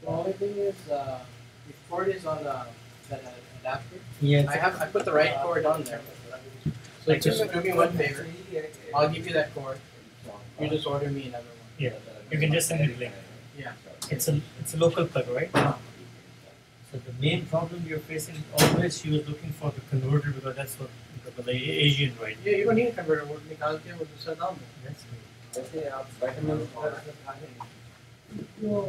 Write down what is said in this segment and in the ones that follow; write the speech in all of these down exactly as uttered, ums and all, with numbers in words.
The only thing is, uh, the cord is on the, the, the adapter. Yes. I have I put the right cord on there. So like just do me one favor. I'll give you that cord. You just order me another one. Yeah. You can just send it link. Yeah. It's a it's a local plug, right? So the main problem you're facing always, she was looking for the converter because that's what the Malaysian, right? Yeah, you don't need a converter. We'll निकाल के वो दूसरा डाल दो. That's it. वैसे आप vitamin No.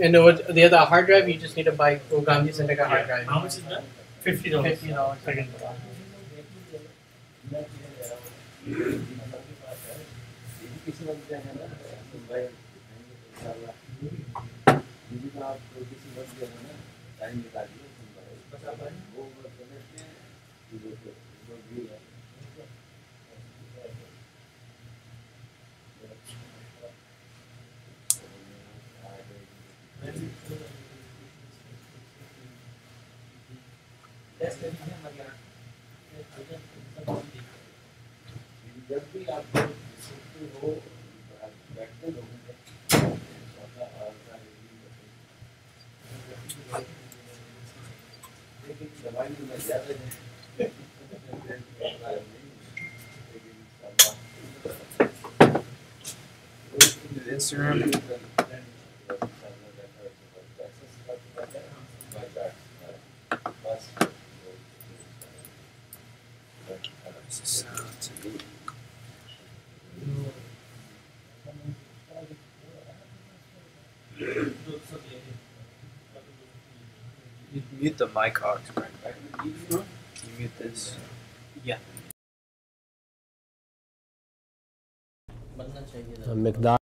And what, the other hard drive, you just need to buy Ogami's and like a hard drive. How much is that? Fifty dollars. Fifty dollars. Second. جب بھی آپ کو ہو بیٹھتے لوگوں میں the mic out. You mute this. Yeah. The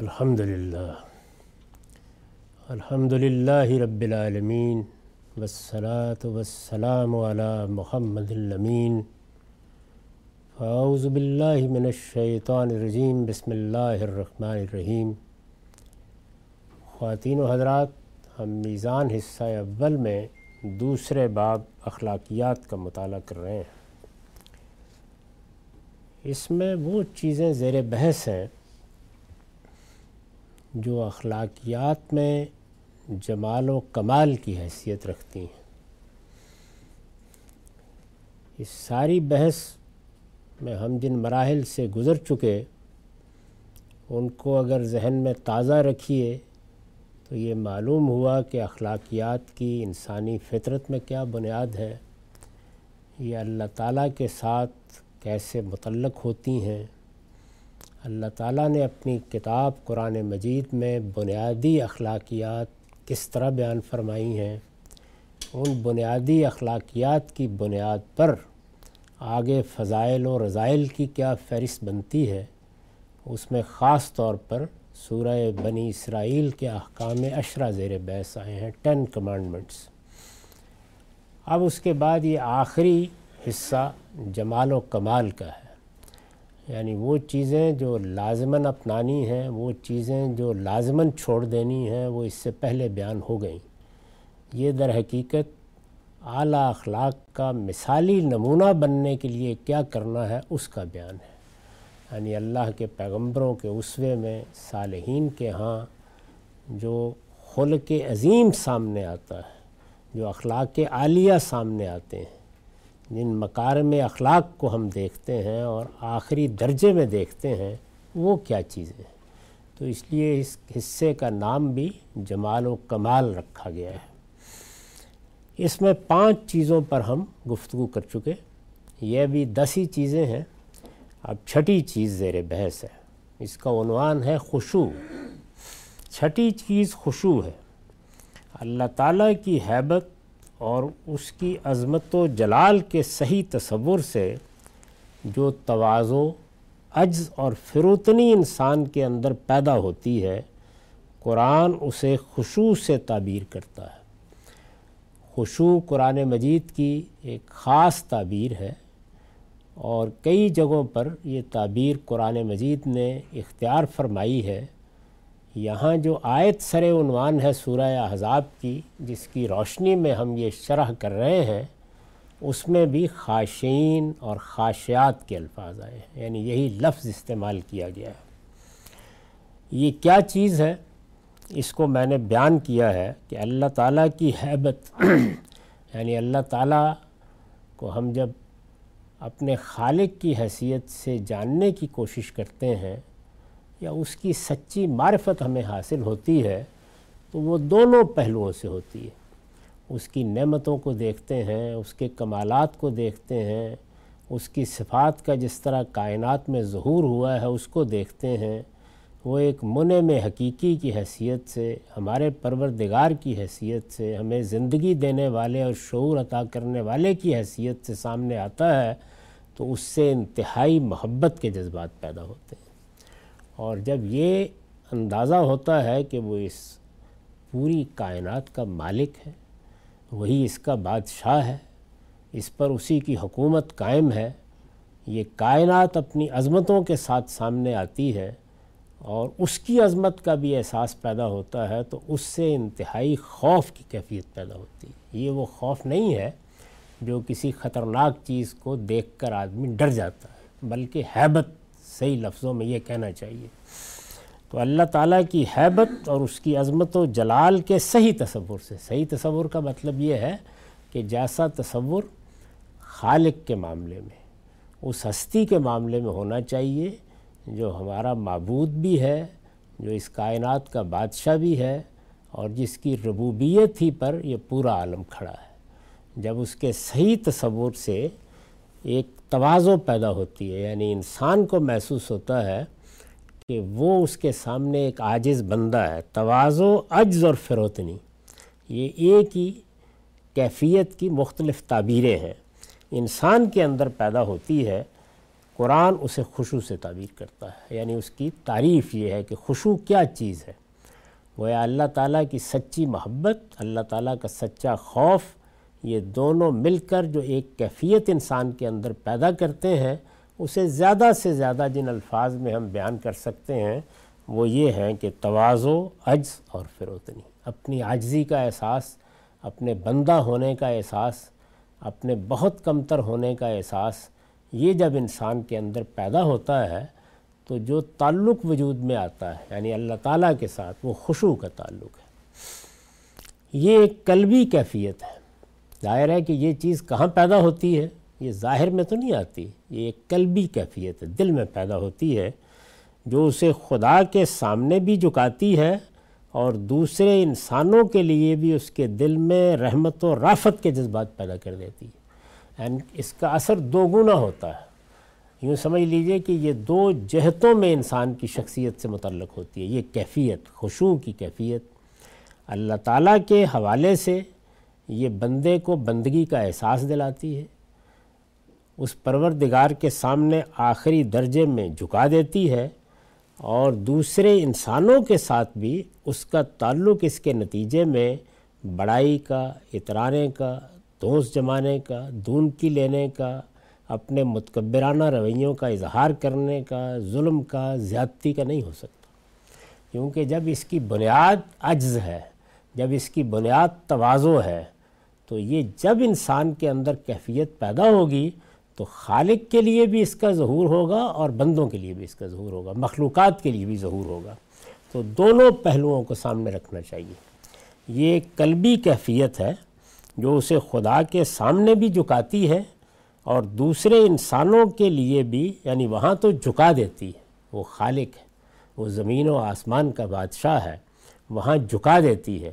الحمد للہ الحمد للہ رب العالمین والصلاة والسلام على محمد الامین۔ اعوذ باللہ من الشیطان الرجیم، بسم اللہ الرحمن الرحیم۔ خواتین و حضرات، ہم میزان حصہ اول میں دوسرے باب اخلاقیات کا مطالعہ کر رہے ہیں۔ اس میں وہ چیزیں زیر بحث ہیں جو اخلاقیات میں جمال و کمال کی حیثیت رکھتی ہیں۔ اس ساری بحث میں ہم جن مراحل سے گزر چکے ان کو اگر ذہن میں تازہ رکھیے تو یہ معلوم ہوا کہ اخلاقیات کی انسانی فطرت میں کیا بنیاد ہے، یہ اللہ تعالیٰ کے ساتھ کیسے متعلق ہوتی ہیں۔ اللہ تعالیٰ نے اپنی کتاب قرآن مجید میں بنیادی اخلاقیات کس طرح بیان فرمائی ہیں، ان بنیادی اخلاقیات کی بنیاد پر آگے فضائل و رضائل کی کیا فہرست بنتی ہے۔ اس میں خاص طور پر سورہ بنی اسرائیل کے احکام عشرہ زیر بحث آئے ہیں، ٹین کمانڈمنٹس۔ اب اس کے بعد یہ آخری حصہ جمال و کمال کا ہے، یعنی وہ چیزیں جو لازماً اپنانی ہیں، وہ چیزیں جو لازماً چھوڑ دینی ہیں، وہ اس سے پہلے بیان ہو گئیں۔ یہ در حقیقت اعلیٰ اخلاق کا مثالی نمونہ بننے کے لیے کیا کرنا ہے اس کا بیان ہے، یعنی اللہ کے پیغمبروں کے اسوے میں صالحین کے ہاں جو خلق عظیم سامنے آتا ہے، جو اخلاق عالیہ سامنے آتے ہیں، جن مکارم اخلاق کو ہم دیکھتے ہیں اور آخری درجے میں دیکھتے ہیں، وہ کیا چیزیں ہیں۔ تو اس لیے اس حصے کا نام بھی جمال و کمال رکھا گیا ہے۔ اس میں پانچ چیزوں پر ہم گفتگو کر چکے، یہ بھی دس ہی چیزیں ہیں۔ اب چھٹی چیز زیر بحث ہے، اس کا عنوان ہے خشوع۔ چھٹی چیز خشوع ہے، اللہ تعالیٰ کی ہیبت اور اس کی عظمت و جلال کے صحیح تصور سے جو تواضع، عجز اور فروتنی انسان کے اندر پیدا ہوتی ہے، قرآن اسے خشوع سے تعبیر کرتا ہے۔ خشوع قرآن مجید کی ایک خاص تعبیر ہے اور کئی جگہوں پر یہ تعبیر قرآن مجید نے اختیار فرمائی ہے۔ یہاں جو آیت سر عنوان ہے سورہ احزاب کی، جس کی روشنی میں ہم یہ شرح کر رہے ہیں، اس میں بھی خاشعین اور خاشعات کے الفاظ آئے ہیں، یعنی یہی لفظ استعمال کیا گیا ہے۔ یہ کیا چیز ہے، اس کو میں نے بیان کیا ہے کہ اللہ تعالیٰ کی ہیبت، یعنی اللہ تعالیٰ کو ہم جب اپنے خالق کی حیثیت سے جاننے کی کوشش کرتے ہیں یا اس کی سچی معرفت ہمیں حاصل ہوتی ہے تو وہ دونوں پہلوؤں سے ہوتی ہے۔ اس کی نعمتوں کو دیکھتے ہیں، اس کے کمالات کو دیکھتے ہیں، اس کی صفات کا جس طرح کائنات میں ظہور ہوا ہے اس کو دیکھتے ہیں۔ وہ ایک منعم حقیقی کی حیثیت سے، ہمارے پروردگار کی حیثیت سے، ہمیں زندگی دینے والے اور شعور عطا کرنے والے کی حیثیت سے سامنے آتا ہے تو اس سے انتہائی محبت کے جذبات پیدا ہوتے ہیں۔ اور جب یہ اندازہ ہوتا ہے کہ وہ اس پوری کائنات کا مالک ہے، وہی اس کا بادشاہ ہے، اس پر اسی کی حکومت قائم ہے، یہ کائنات اپنی عظمتوں کے ساتھ سامنے آتی ہے اور اس کی عظمت کا بھی احساس پیدا ہوتا ہے تو اس سے انتہائی خوف کی کیفیت پیدا ہوتی ہے۔ یہ وہ خوف نہیں ہے جو کسی خطرناک چیز کو دیکھ کر آدمی ڈر جاتا ہے، بلکہ ہیبت، صحیح لفظوں میں یہ کہنا چاہیے۔ تو اللہ تعالیٰ کی ہیبت اور اس کی عظمت و جلال کے صحیح تصور سے، صحیح تصور کا مطلب یہ ہے کہ جیسا تصور خالق کے معاملے میں، اس ہستی کے معاملے میں ہونا چاہیے جو ہمارا معبود بھی ہے، جو اس کائنات کا بادشاہ بھی ہے اور جس کی ربوبیت ہی پر یہ پورا عالم کھڑا ہے۔ جب اس کے صحیح تصور سے ایک تواضع پیدا ہوتی ہے، یعنی انسان کو محسوس ہوتا ہے کہ وہ اس کے سامنے ایک عاجز بندہ ہے۔ تواضع، عجز اور فروتنی، یہ ایک ہی کیفیت کی مختلف تعبیریں ہیں، انسان کے اندر پیدا ہوتی ہے۔ قرآن اسے خشوع سے تعبیر کرتا ہے، یعنی اس کی تعریف یہ ہے کہ خشوع کیا چیز ہے۔ گویا اللہ تعالیٰ کی سچی محبت، اللہ تعالیٰ کا سچا خوف، یہ دونوں مل کر جو ایک کیفیت انسان کے اندر پیدا کرتے ہیں، اسے زیادہ سے زیادہ جن الفاظ میں ہم بیان کر سکتے ہیں وہ یہ ہیں کہ تواضع، عجز اور فروتنی، اپنی عاجزی کا احساس، اپنے بندہ ہونے کا احساس، اپنے بہت کمتر ہونے کا احساس، یہ جب انسان کے اندر پیدا ہوتا ہے تو جو تعلق وجود میں آتا ہے یعنی اللہ تعالیٰ کے ساتھ، وہ خشوع کا تعلق ہے۔ یہ ایک قلبی کیفیت ہے۔ ظاہر ہے کہ یہ چیز کہاں پیدا ہوتی ہے، یہ ظاہر میں تو نہیں آتی، یہ ایک قلبی کیفیت ہے، دل میں پیدا ہوتی ہے، جو اسے خدا کے سامنے بھی جھکاتی ہے اور دوسرے انسانوں کے لیے بھی اس کے دل میں رحمت و رافت کے جذبات پیدا کر دیتی ہے، اینڈ اس کا اثر دوگنا ہوتا ہے۔ یوں سمجھ لیجئے کہ یہ دو جہتوں میں انسان کی شخصیت سے متعلق ہوتی ہے، یہ کیفیت، خشوع کی کیفیت اللہ تعالیٰ کے حوالے سے، یہ بندے کو بندگی کا احساس دلاتی ہے، اس پروردگار کے سامنے آخری درجے میں جھکا دیتی ہے، اور دوسرے انسانوں کے ساتھ بھی اس کا تعلق اس کے نتیجے میں بڑائی کا، اترانے کا، دوست جمانے کا، دونکی لینے کا، اپنے متکبرانہ رویوں کا اظہار کرنے کا، ظلم کا، زیادتی کا نہیں ہو سکتا، کیونکہ جب اس کی بنیاد عجز ہے، جب اس کی بنیاد تواضع ہے، تو یہ جب انسان کے اندر کیفیت پیدا ہوگی تو خالق کے لیے بھی اس کا ظہور ہوگا اور بندوں کے لیے بھی اس کا ظہور ہوگا، مخلوقات کے لیے بھی ظہور ہوگا۔ تو دونوں پہلوؤں کو سامنے رکھنا چاہیے۔ یہ قلبی کیفیت ہے جو اسے خدا کے سامنے بھی جھکاتی ہے اور دوسرے انسانوں کے لیے بھی، یعنی وہاں تو جھکا دیتی ہے، وہ خالق ہے، وہ زمین و آسمان کا بادشاہ ہے، وہاں جھکا دیتی ہے،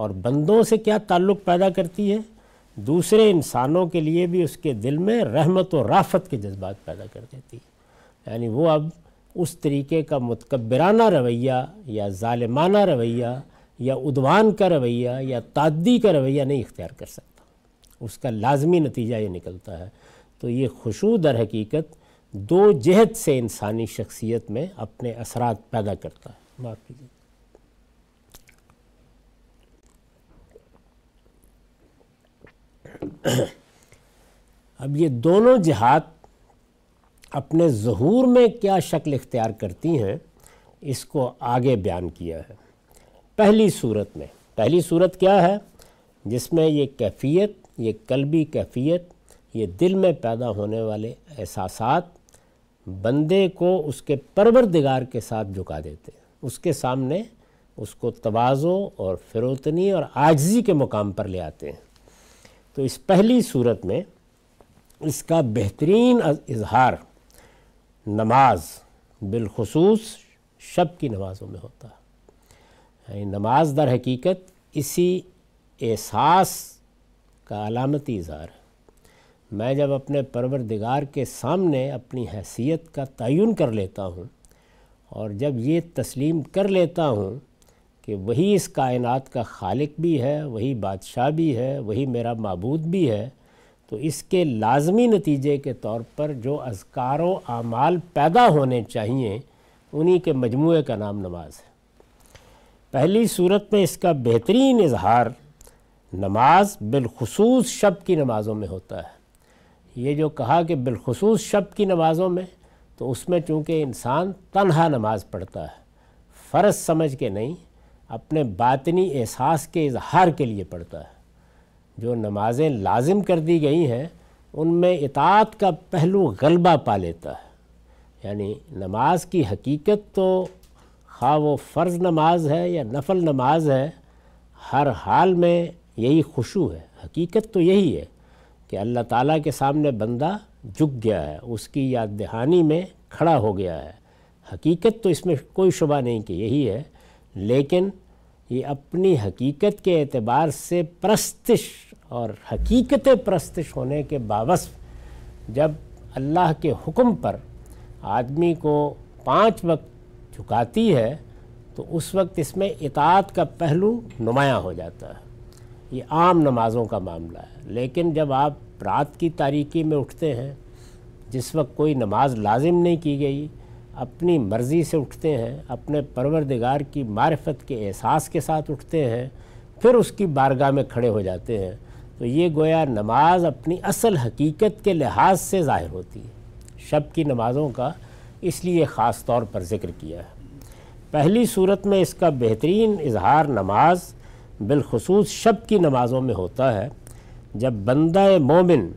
اور بندوں سے کیا تعلق پیدا کرتی ہے، دوسرے انسانوں کے لیے بھی اس کے دل میں رحمت و رافت کے جذبات پیدا کر دیتی ہے، یعنی وہ اب اس طریقے کا متکبرانہ رویہ یا ظالمانہ رویہ یا عدوان کا رویہ یا تعدی کا رویہ نہیں اختیار کر سکتا۔ اس کا لازمی نتیجہ یہ نکلتا ہے۔ تو یہ خشوع در حقیقت دو جہت سے انسانی شخصیت میں اپنے اثرات پیدا کرتا ہے۔ معاف کیجیے۔ اب یہ دونوں جہات اپنے ظہور میں کیا شکل اختیار کرتی ہیں، اس کو آگے بیان کیا ہے۔ پہلی صورت میں، پہلی صورت کیا ہے، جس میں یہ کیفیت، یہ قلبی کیفیت، یہ دل میں پیدا ہونے والے احساسات بندے کو اس کے پروردگار کے ساتھ جھکا دیتے ہیں، اس کے سامنے اس کو تواضع اور فروتنی اور عاجزی کے مقام پر لے آتے ہیں۔ تو اس پہلی صورت میں اس کا بہترین اظہار نماز، بالخصوص شب کی نمازوں میں ہوتا ہے۔ یعنی نماز در حقیقت اسی احساس کا علامتی اظہار ہے۔ میں جب اپنے پروردگار کے سامنے اپنی حیثیت کا تعین کر لیتا ہوں، اور جب یہ تسلیم کر لیتا ہوں کہ وہی اس کائنات کا خالق بھی ہے، وہی بادشاہ بھی ہے، وہی میرا معبود بھی ہے، تو اس کے لازمی نتیجے کے طور پر جو اذکار و اعمال پیدا ہونے چاہیے، انہی کے مجموعے کا نام نماز ہے۔ پہلی صورت میں اس کا بہترین اظہار نماز، بالخصوص شب کی نمازوں میں ہوتا ہے۔ یہ جو کہا کہ بالخصوص شب کی نمازوں میں، تو اس میں چونکہ انسان تنہا نماز پڑھتا ہے، فرض سمجھ کے نہیں، اپنے باطنی احساس کے اظہار کے لیے پڑھتا ہے۔ جو نمازیں لازم کر دی گئی ہیں ان میں اطاعت کا پہلو غلبہ پا لیتا ہے، یعنی نماز کی حقیقت تو خواہ وہ فرض نماز ہے یا نفل نماز ہے، ہر حال میں یہی خشوع ہے، حقیقت تو یہی ہے کہ اللہ تعالیٰ کے سامنے بندہ جھک گیا ہے، اس کی یاد دہانی میں کھڑا ہو گیا ہے، حقیقت تو اس میں کوئی شبہ نہیں کہ یہی ہے، لیکن یہ اپنی حقیقت کے اعتبار سے پرستش اور حقیقت پرستش ہونے کے باوصف جب اللہ کے حکم پر آدمی کو پانچ وقت جھکاتی ہے، تو اس وقت اس میں اطاعت کا پہلو نمایاں ہو جاتا ہے۔ یہ عام نمازوں کا معاملہ ہے، لیکن جب آپ رات کی تاریکی میں اٹھتے ہیں، جس وقت کوئی نماز لازم نہیں کی گئی، اپنی مرضی سے اٹھتے ہیں، اپنے پروردگار کی معرفت کے احساس کے ساتھ اٹھتے ہیں، پھر اس کی بارگاہ میں کھڑے ہو جاتے ہیں، تو یہ گویا نماز اپنی اصل حقیقت کے لحاظ سے ظاہر ہوتی ہے۔ شب کی نمازوں کا اس لیے خاص طور پر ذکر کیا ہے۔ پہلی صورت میں اس کا بہترین اظہار نماز بالخصوص شب کی نمازوں میں ہوتا ہے، جب بندہ مومن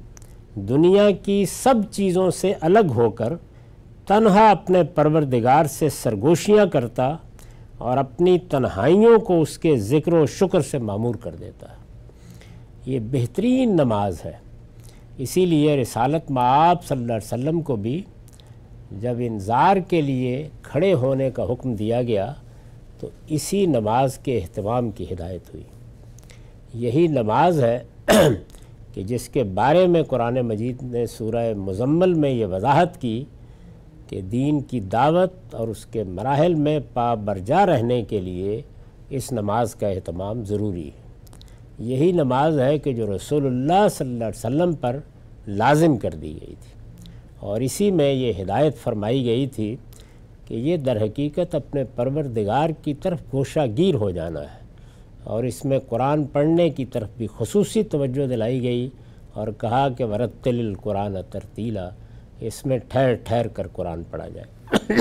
دنیا کی سب چیزوں سے الگ ہو کر تنہا اپنے پروردگار سے سرگوشیاں کرتا اور اپنی تنہائیوں کو اس کے ذکر و شکر سے معمور کر دیتا ہے۔ یہ بہترین نماز ہے۔ اسی لیے رسالت مآب صلی اللہ علیہ وسلم کو بھی جب انذار کے لیے کھڑے ہونے کا حکم دیا گیا تو اسی نماز کے اہتمام کی ہدایت ہوئی۔ یہی نماز ہے کہ جس کے بارے میں قرآن مجید نے سورہ مزمل میں یہ وضاحت کی کہ دین کی دعوت اور اس کے مراحل میں پابرجا رہنے کے لیے اس نماز کا اہتمام ضروری ہے۔ یہی نماز ہے کہ جو رسول اللہ صلی اللہ علیہ وسلم پر لازم کر دی گئی تھی، اور اسی میں یہ ہدایت فرمائی گئی تھی کہ یہ در حقیقت اپنے پروردگار کی طرف گوشہ گیر ہو جانا ہے، اور اس میں قرآن پڑھنے کی طرف بھی خصوصی توجہ دلائی گئی اور کہا کہ ورتل القرآن ترتیلا، اس میں ٹھہر ٹھہر کر قرآن پڑھا جائے۔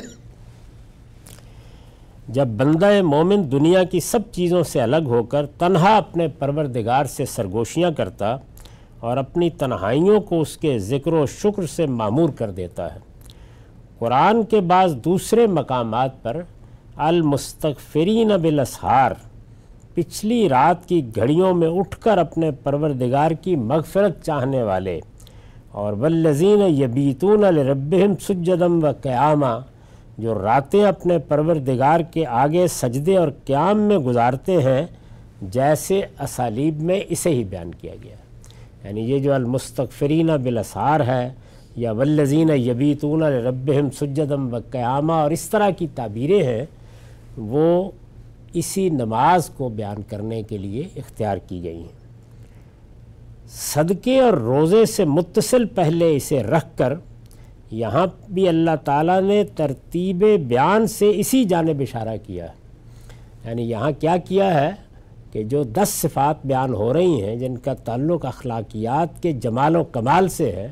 جب بندہ مومن دنیا کی سب چیزوں سے الگ ہو کر تنہا اپنے پروردگار سے سرگوشیاں کرتا اور اپنی تنہائیوں کو اس کے ذکر و شکر سے معمور کر دیتا ہے۔ قرآن کے بعض دوسرے مقامات پر المستغفرین بالاسحار، پچھلی رات کی گھڑیوں میں اٹھ کر اپنے پروردگار کی مغفرت چاہنے والے، اور والذین یبیتون لربہم سجدا و قیاما، جو راتیں اپنے پروردگار کے آگے سجدے اور قیام میں گزارتے ہیں، جیسے اسالیب میں اسے ہی بیان کیا گیا ہے۔ یعنی یہ جو المستغفرین بالاسحار ہے یا والذین یبیتون لربہم سجدا و قیاما اور اس طرح کی تعبیریں ہیں، وہ اسی نماز کو بیان کرنے کے لیے اختیار کی گئی ہیں۔ صدقے اور روزے سے متصل پہلے اسے رکھ کر یہاں بھی اللہ تعالیٰ نے ترتیب بیان سے اسی جانب اشارہ کیا ہے۔ یعنی یہاں کیا کیا ہے کہ جو دس صفات بیان ہو رہی ہیں جن کا تعلق اخلاقیات کے جمال و کمال سے ہے،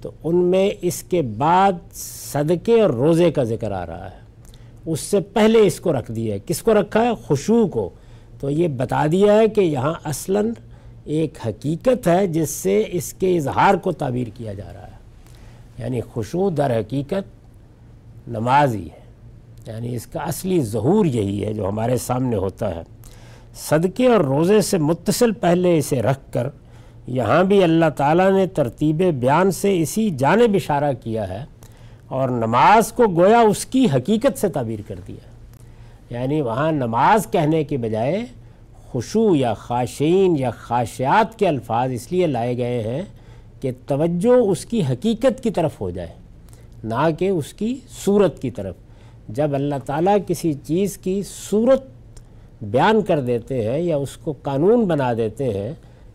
تو ان میں اس کے بعد صدقے اور روزے کا ذکر آ رہا ہے۔ اس سے پہلے اس کو رکھ دیا ہے۔ کس کو رکھا ہے؟ خشوع کو۔ تو یہ بتا دیا ہے کہ یہاں اصلاً ایک حقیقت ہے جس سے اس کے اظہار کو تعبیر کیا جا رہا ہے۔ یعنی خشوع در حقیقت نماز ہی ہے، یعنی اس کا اصلی ظہور یہی ہے جو ہمارے سامنے ہوتا ہے۔ صدقے اور روزے سے متصل پہلے اسے رکھ کر یہاں بھی اللہ تعالیٰ نے ترتیب بیان سے اسی جانب اشارہ کیا ہے، اور نماز کو گویا اس کی حقیقت سے تعبیر کر دیا۔ یعنی وہاں نماز کہنے کے بجائے خشوع یا خاشعین یا خاشعات کے الفاظ اس لیے لائے گئے ہیں کہ توجہ اس کی حقیقت کی طرف ہو جائے، نہ کہ اس کی صورت کی طرف۔ جب اللہ تعالیٰ کسی چیز کی صورت بیان کر دیتے ہیں یا اس کو قانون بنا دیتے ہیں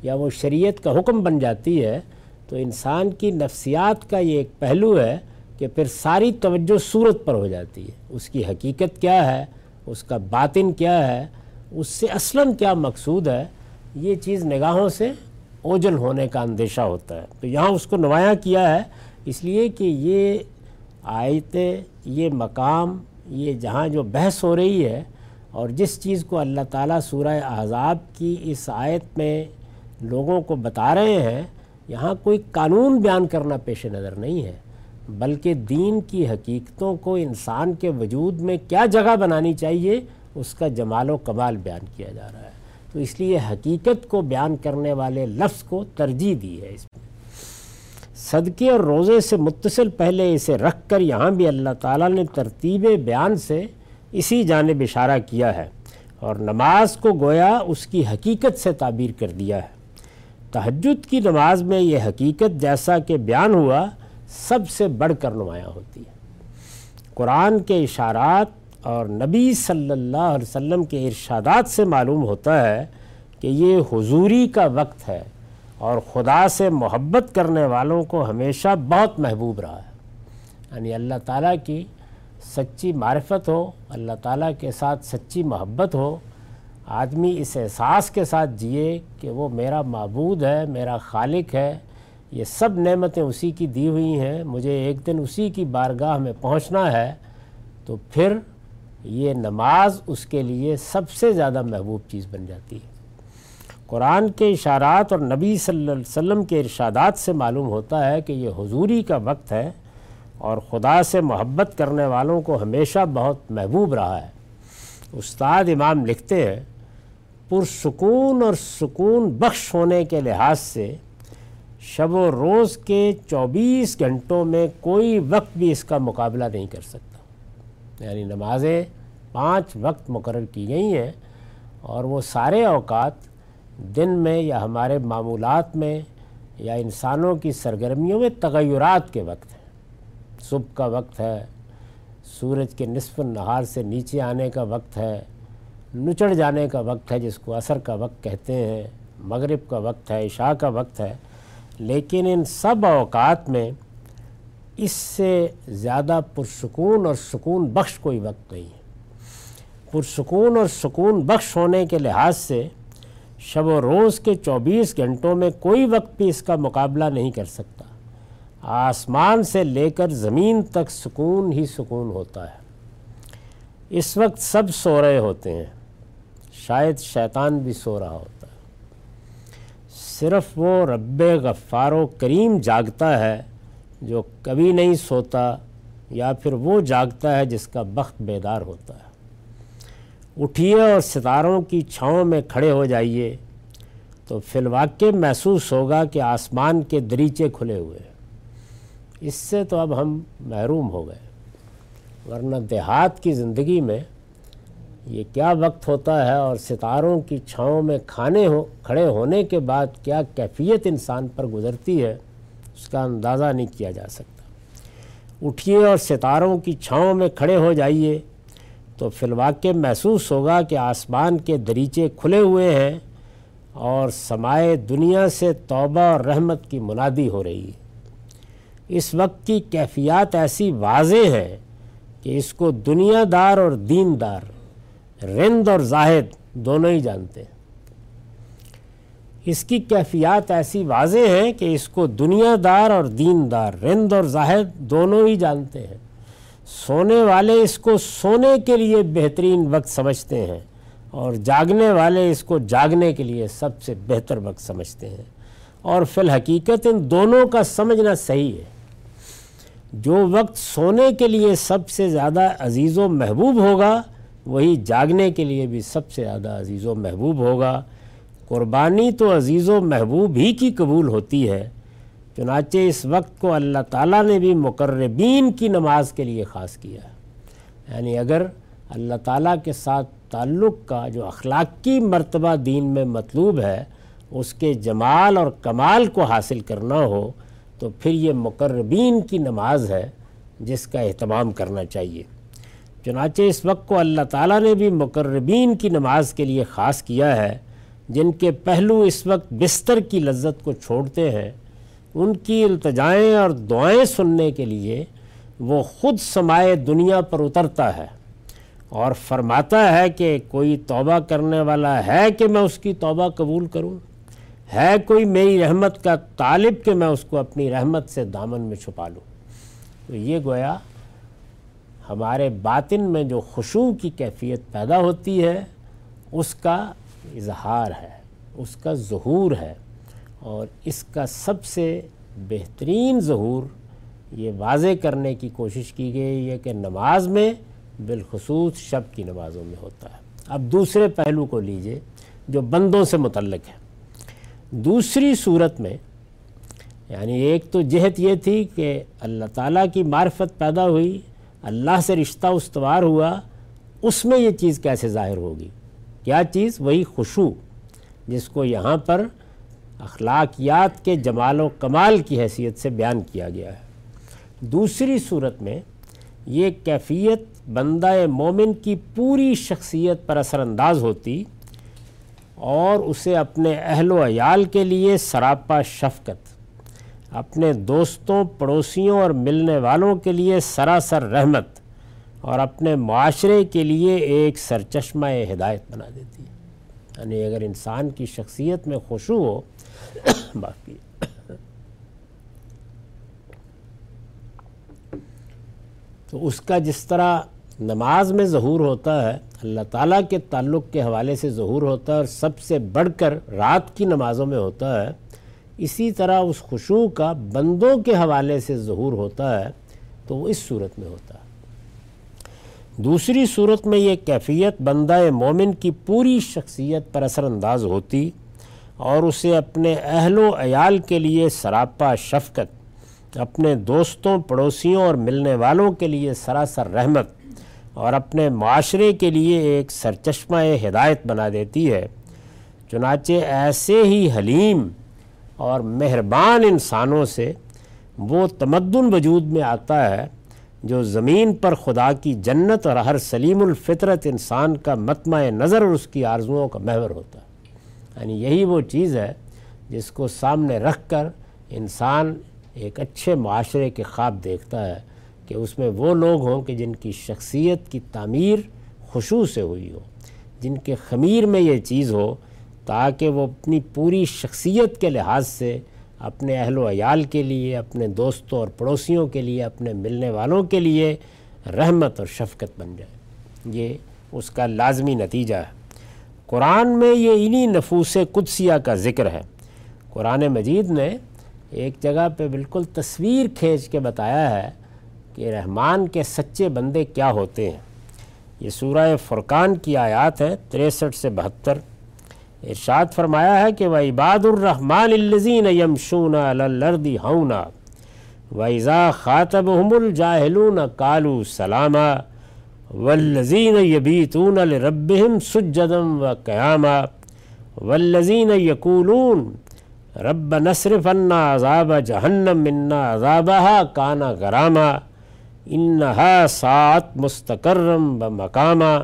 یا وہ شریعت کا حکم بن جاتی ہے، تو انسان کی نفسیات کا یہ ایک پہلو ہے کہ پھر ساری توجہ صورت پر ہو جاتی ہے۔ اس کی حقیقت کیا ہے، اس کا باطن کیا ہے، اس سے اصلاً کیا مقصود ہے، یہ چیز نگاہوں سے اوجھل ہونے کا اندیشہ ہوتا ہے۔ تو یہاں اس کو نمایاں کیا ہے، اس لیے کہ یہ آیتیں، یہ مقام، یہ جہاں جو بحث ہو رہی ہے اور جس چیز کو اللہ تعالیٰ سورہ احزاب کی اس آیت میں لوگوں کو بتا رہے ہیں، یہاں کوئی قانون بیان کرنا پیش نظر نہیں ہے، بلکہ دین کی حقیقتوں کو انسان کے وجود میں کیا جگہ بنانی چاہیے اس کا جمال و کمال بیان کیا جا رہا ہے۔ تو اس لیے حقیقت کو بیان کرنے والے لفظ کو ترجیح دی ہے اس میں۔ صدقے اور روزے سے متصل پہلے اسے رکھ کر یہاں بھی اللہ تعالیٰ نے ترتیب بیان سے اسی جانب اشارہ کیا ہے، اور نماز کو گویا اس کی حقیقت سے تعبیر کر دیا ہے۔ تہجد کی نماز میں یہ حقیقت جیسا کہ بیان ہوا سب سے بڑھ کر نمایاں ہوتی ہے۔ قرآن کے اشارات اور نبی صلی اللہ علیہ وسلم کے ارشادات سے معلوم ہوتا ہے کہ یہ حضوری کا وقت ہے، اور خدا سے محبت کرنے والوں کو ہمیشہ بہت محبوب رہا ہے۔ یعنی اللہ تعالیٰ کی سچی معرفت ہو، اللہ تعالیٰ کے ساتھ سچی محبت ہو، آدمی اس احساس کے ساتھ جیے کہ وہ میرا معبود ہے، میرا خالق ہے، یہ سب نعمتیں اسی کی دی ہوئی ہیں، مجھے ایک دن اسی کی بارگاہ میں پہنچنا ہے، تو پھر یہ نماز اس کے لیے سب سے زیادہ محبوب چیز بن جاتی ہے۔ قرآن کے اشارات اور نبی صلی اللہ علیہ وسلم کے ارشادات سے معلوم ہوتا ہے کہ یہ حضوری کا وقت ہے اور خدا سے محبت کرنے والوں کو ہمیشہ بہت محبوب رہا ہے۔ استاد امام لکھتے ہیں، پرسکون اور سکون بخش ہونے کے لحاظ سے شب و روز کے چوبیس گھنٹوں میں کوئی وقت بھی اس کا مقابلہ نہیں کر سکتا۔ یعنی نمازیں پانچ وقت مقرر کی گئی ہیں اور وہ سارے اوقات دن میں یا ہمارے معمولات میں یا انسانوں کی سرگرمیوں میں تغیرات کے وقت ہیں۔ صبح کا وقت ہے، سورج کے نصف النہار سے نیچے آنے کا وقت ہے، نچڑ جانے کا وقت ہے جس کو عصر کا وقت کہتے ہیں، مغرب کا وقت ہے، عشاء کا وقت ہے، لیکن ان سب اوقات میں اس سے زیادہ پرسکون اور سکون بخش کوئی وقت نہیں ہے۔ پرسکون اور سکون بخش ہونے کے لحاظ سے شب و روز کے چوبیس گھنٹوں میں کوئی وقت بھی اس کا مقابلہ نہیں کر سکتا۔ آسمان سے لے کر زمین تک سکون ہی سکون ہوتا ہے۔ اس وقت سب سو رہے ہوتے ہیں، شاید شیطان بھی سو رہا ہوتا ہے، صرف وہ رب غفار و کریم جاگتا ہے جو کبھی نہیں سوتا، یا پھر وہ جاگتا ہے جس کا بخت بیدار ہوتا ہے۔ اٹھیے اور ستاروں کی چھاؤں میں کھڑے ہو جائیے تو فی الواقع محسوس ہوگا کہ آسمان کے دریچے کھلے ہوئے ہیں۔ اس سے تو اب ہم محروم ہو گئے، ورنہ دیہات کی زندگی میں یہ کیا وقت ہوتا ہے، اور ستاروں کی چھاؤں میں کھانے ہو کھڑے ہونے کے بعد کیا کیفیت انسان پر گزرتی ہے، اس کا اندازہ نہیں کیا جا سکتا۔ اٹھیے اور ستاروں کی چھاؤں میں کھڑے ہو جائیے تو فی الواقع محسوس ہوگا کہ آسمان کے دریچے کھلے ہوئے ہیں اور سمائے دنیا سے توبہ اور رحمت کی منادی ہو رہی ہے۔ اس وقت کی کیفیات ایسی واضح ہیں کہ اس کو دنیا دار اور دین دار، رند اور زاہد، دونوں ہی جانتے ہیں۔ اس کی کیفیات ایسی واضح ہیں کہ اس کو دنیا دار اور دین دار، رند اور زاہد، دونوں ہی جانتے ہیں۔ سونے والے اس کو سونے کے لیے بہترین وقت سمجھتے ہیں اور جاگنے والے اس کو جاگنے کے لیے سب سے بہتر وقت سمجھتے ہیں، اور فی الحقیقت ان دونوں کا سمجھنا صحیح ہے۔ جو وقت سونے کے لیے سب سے زیادہ عزیز و محبوب ہوگا وہی جاگنے کے لیے بھی سب سے زیادہ عزیز و محبوب ہوگا۔ قربانی تو عزیز و محبوب ہی کی قبول ہوتی ہے، چنانچہ اس وقت کو اللہ تعالیٰ نے بھی مقربین کی نماز کے لیے خاص کیا ہے۔ یعنی اگر اللہ تعالیٰ کے ساتھ تعلق کا جو اخلاقی مرتبہ دین میں مطلوب ہے اس کے جمال اور کمال کو حاصل کرنا ہو تو پھر یہ مقربین کی نماز ہے جس کا اہتمام کرنا چاہیے۔ چنانچہ اس وقت کو اللہ تعالیٰ نے بھی مقربین کی نماز کے لیے خاص کیا ہے، جن کے پہلو اس وقت بستر کی لذت کو چھوڑتے ہیں، ان کی التجائیں اور دعائیں سننے کے لیے وہ خود سمائے دنیا پر اترتا ہے اور فرماتا ہے کہ کوئی توبہ کرنے والا ہے کہ میں اس کی توبہ قبول کروں، ہے کوئی میری رحمت کا طالب کہ میں اس کو اپنی رحمت سے دامن میں چھپا لوں۔ تو یہ گویا ہمارے باطن میں جو خشوع کی کیفیت پیدا ہوتی ہے اس کا اظہار ہے، اس کا ظہور ہے، اور اس کا سب سے بہترین ظہور یہ واضح کرنے کی کوشش کی گئی ہے کہ نماز میں، بالخصوص شب کی نمازوں میں ہوتا ہے۔ اب دوسرے پہلو کو لیجئے جو بندوں سے متعلق ہے۔ دوسری صورت میں، یعنی ایک تو جہت یہ تھی کہ اللہ تعالیٰ کی معرفت پیدا ہوئی، اللہ سے رشتہ استوار ہوا، اس میں یہ چیز کیسے ظاہر ہوگی؟ کیا چیز؟ وہی خشوع جس کو یہاں پر اخلاقیات کے جمال و کمال کی حیثیت سے بیان کیا گیا ہے۔ دوسری صورت میں یہ کیفیت بندہ مومن کی پوری شخصیت پر اثر انداز ہوتی اور اسے اپنے اہل و عیال کے لیے سراپا شفقت، اپنے دوستوں، پڑوسیوں اور ملنے والوں کے لیے سراسر رحمت، اور اپنے معاشرے کے لیے ایک سرچشمہ ہدایت بنا دیتی ہے. یعنی اگر انسان کی شخصیت میں خشوع ہو باقی تو اس کا جس طرح نماز میں ظہور ہوتا ہے, اللہ تعالیٰ کے تعلق کے حوالے سے ظہور ہوتا ہے اور سب سے بڑھ کر رات کی نمازوں میں ہوتا ہے, اسی طرح اس خشوع کا بندوں کے حوالے سے ظہور ہوتا ہے تو وہ اس صورت میں ہوتا ہے. دوسری صورت میں یہ کیفیت بندہ مومن کی پوری شخصیت پر اثر انداز ہوتی اور اسے اپنے اہل و عیال کے لیے سراپا شفقت, اپنے دوستوں, پڑوسیوں اور ملنے والوں کے لیے سراسر رحمت اور اپنے معاشرے کے لیے ایک سرچشمہ ہدایت بنا دیتی ہے. چنانچہ ایسے ہی حلیم اور مہربان انسانوں سے وہ تمدن وجود میں آتا ہے جو زمین پر خدا کی جنت اور ہر سلیم الفطرت انسان کا مطمع نظر اور اس کی آرزوؤں کا محور ہوتا ہے. یعنی یہی وہ چیز ہے جس کو سامنے رکھ کر انسان ایک اچھے معاشرے کے خواب دیکھتا ہے کہ اس میں وہ لوگ ہوں کہ جن کی شخصیت کی تعمیر خشوع سے ہوئی ہو, جن کے خمیر میں یہ چیز ہو تاکہ وہ اپنی پوری شخصیت کے لحاظ سے اپنے اہل و عیال کے لیے, اپنے دوستوں اور پڑوسیوں کے لیے, اپنے ملنے والوں کے لیے رحمت اور شفقت بن جائے. یہ اس کا لازمی نتیجہ ہے. قرآن میں یہ انہی نفوس قدسیہ کا ذکر ہے. قرآن مجید نے ایک جگہ پہ بالکل تصویر کھینچ کے بتایا ہے کہ رحمان کے سچے بندے کیا ہوتے ہیں. یہ سورہ فرقان کی آیات ہے تریسٹھ سے بہتر. ارشاد فرمایا ہے کہ وَعِبَادُ الرَّحْمَنِ الَّذِينَ يَمْشُونَ عَلَى الْأَرْضِ هَوْنًا وَإِذَا خَاطَبَهُمُ الْجَاهِلُونَ قَالُوا سَلَامًا وَالَّذِينَ يَبِيتُونَ لِرَبِّهِمْ سُجَّدًا وَقِيَامًا وَالَّذِينَ يَقُولُونَ رَبَّنَا اصْرِفْ عَنَّا عَذَابَ جَهَنَّمَ مِنَّا عَذَابَهَا كَانَ غَرَامًا إِنَّهَا سَاءَتْ مُسْتَقَرًّا وَمَقَامًا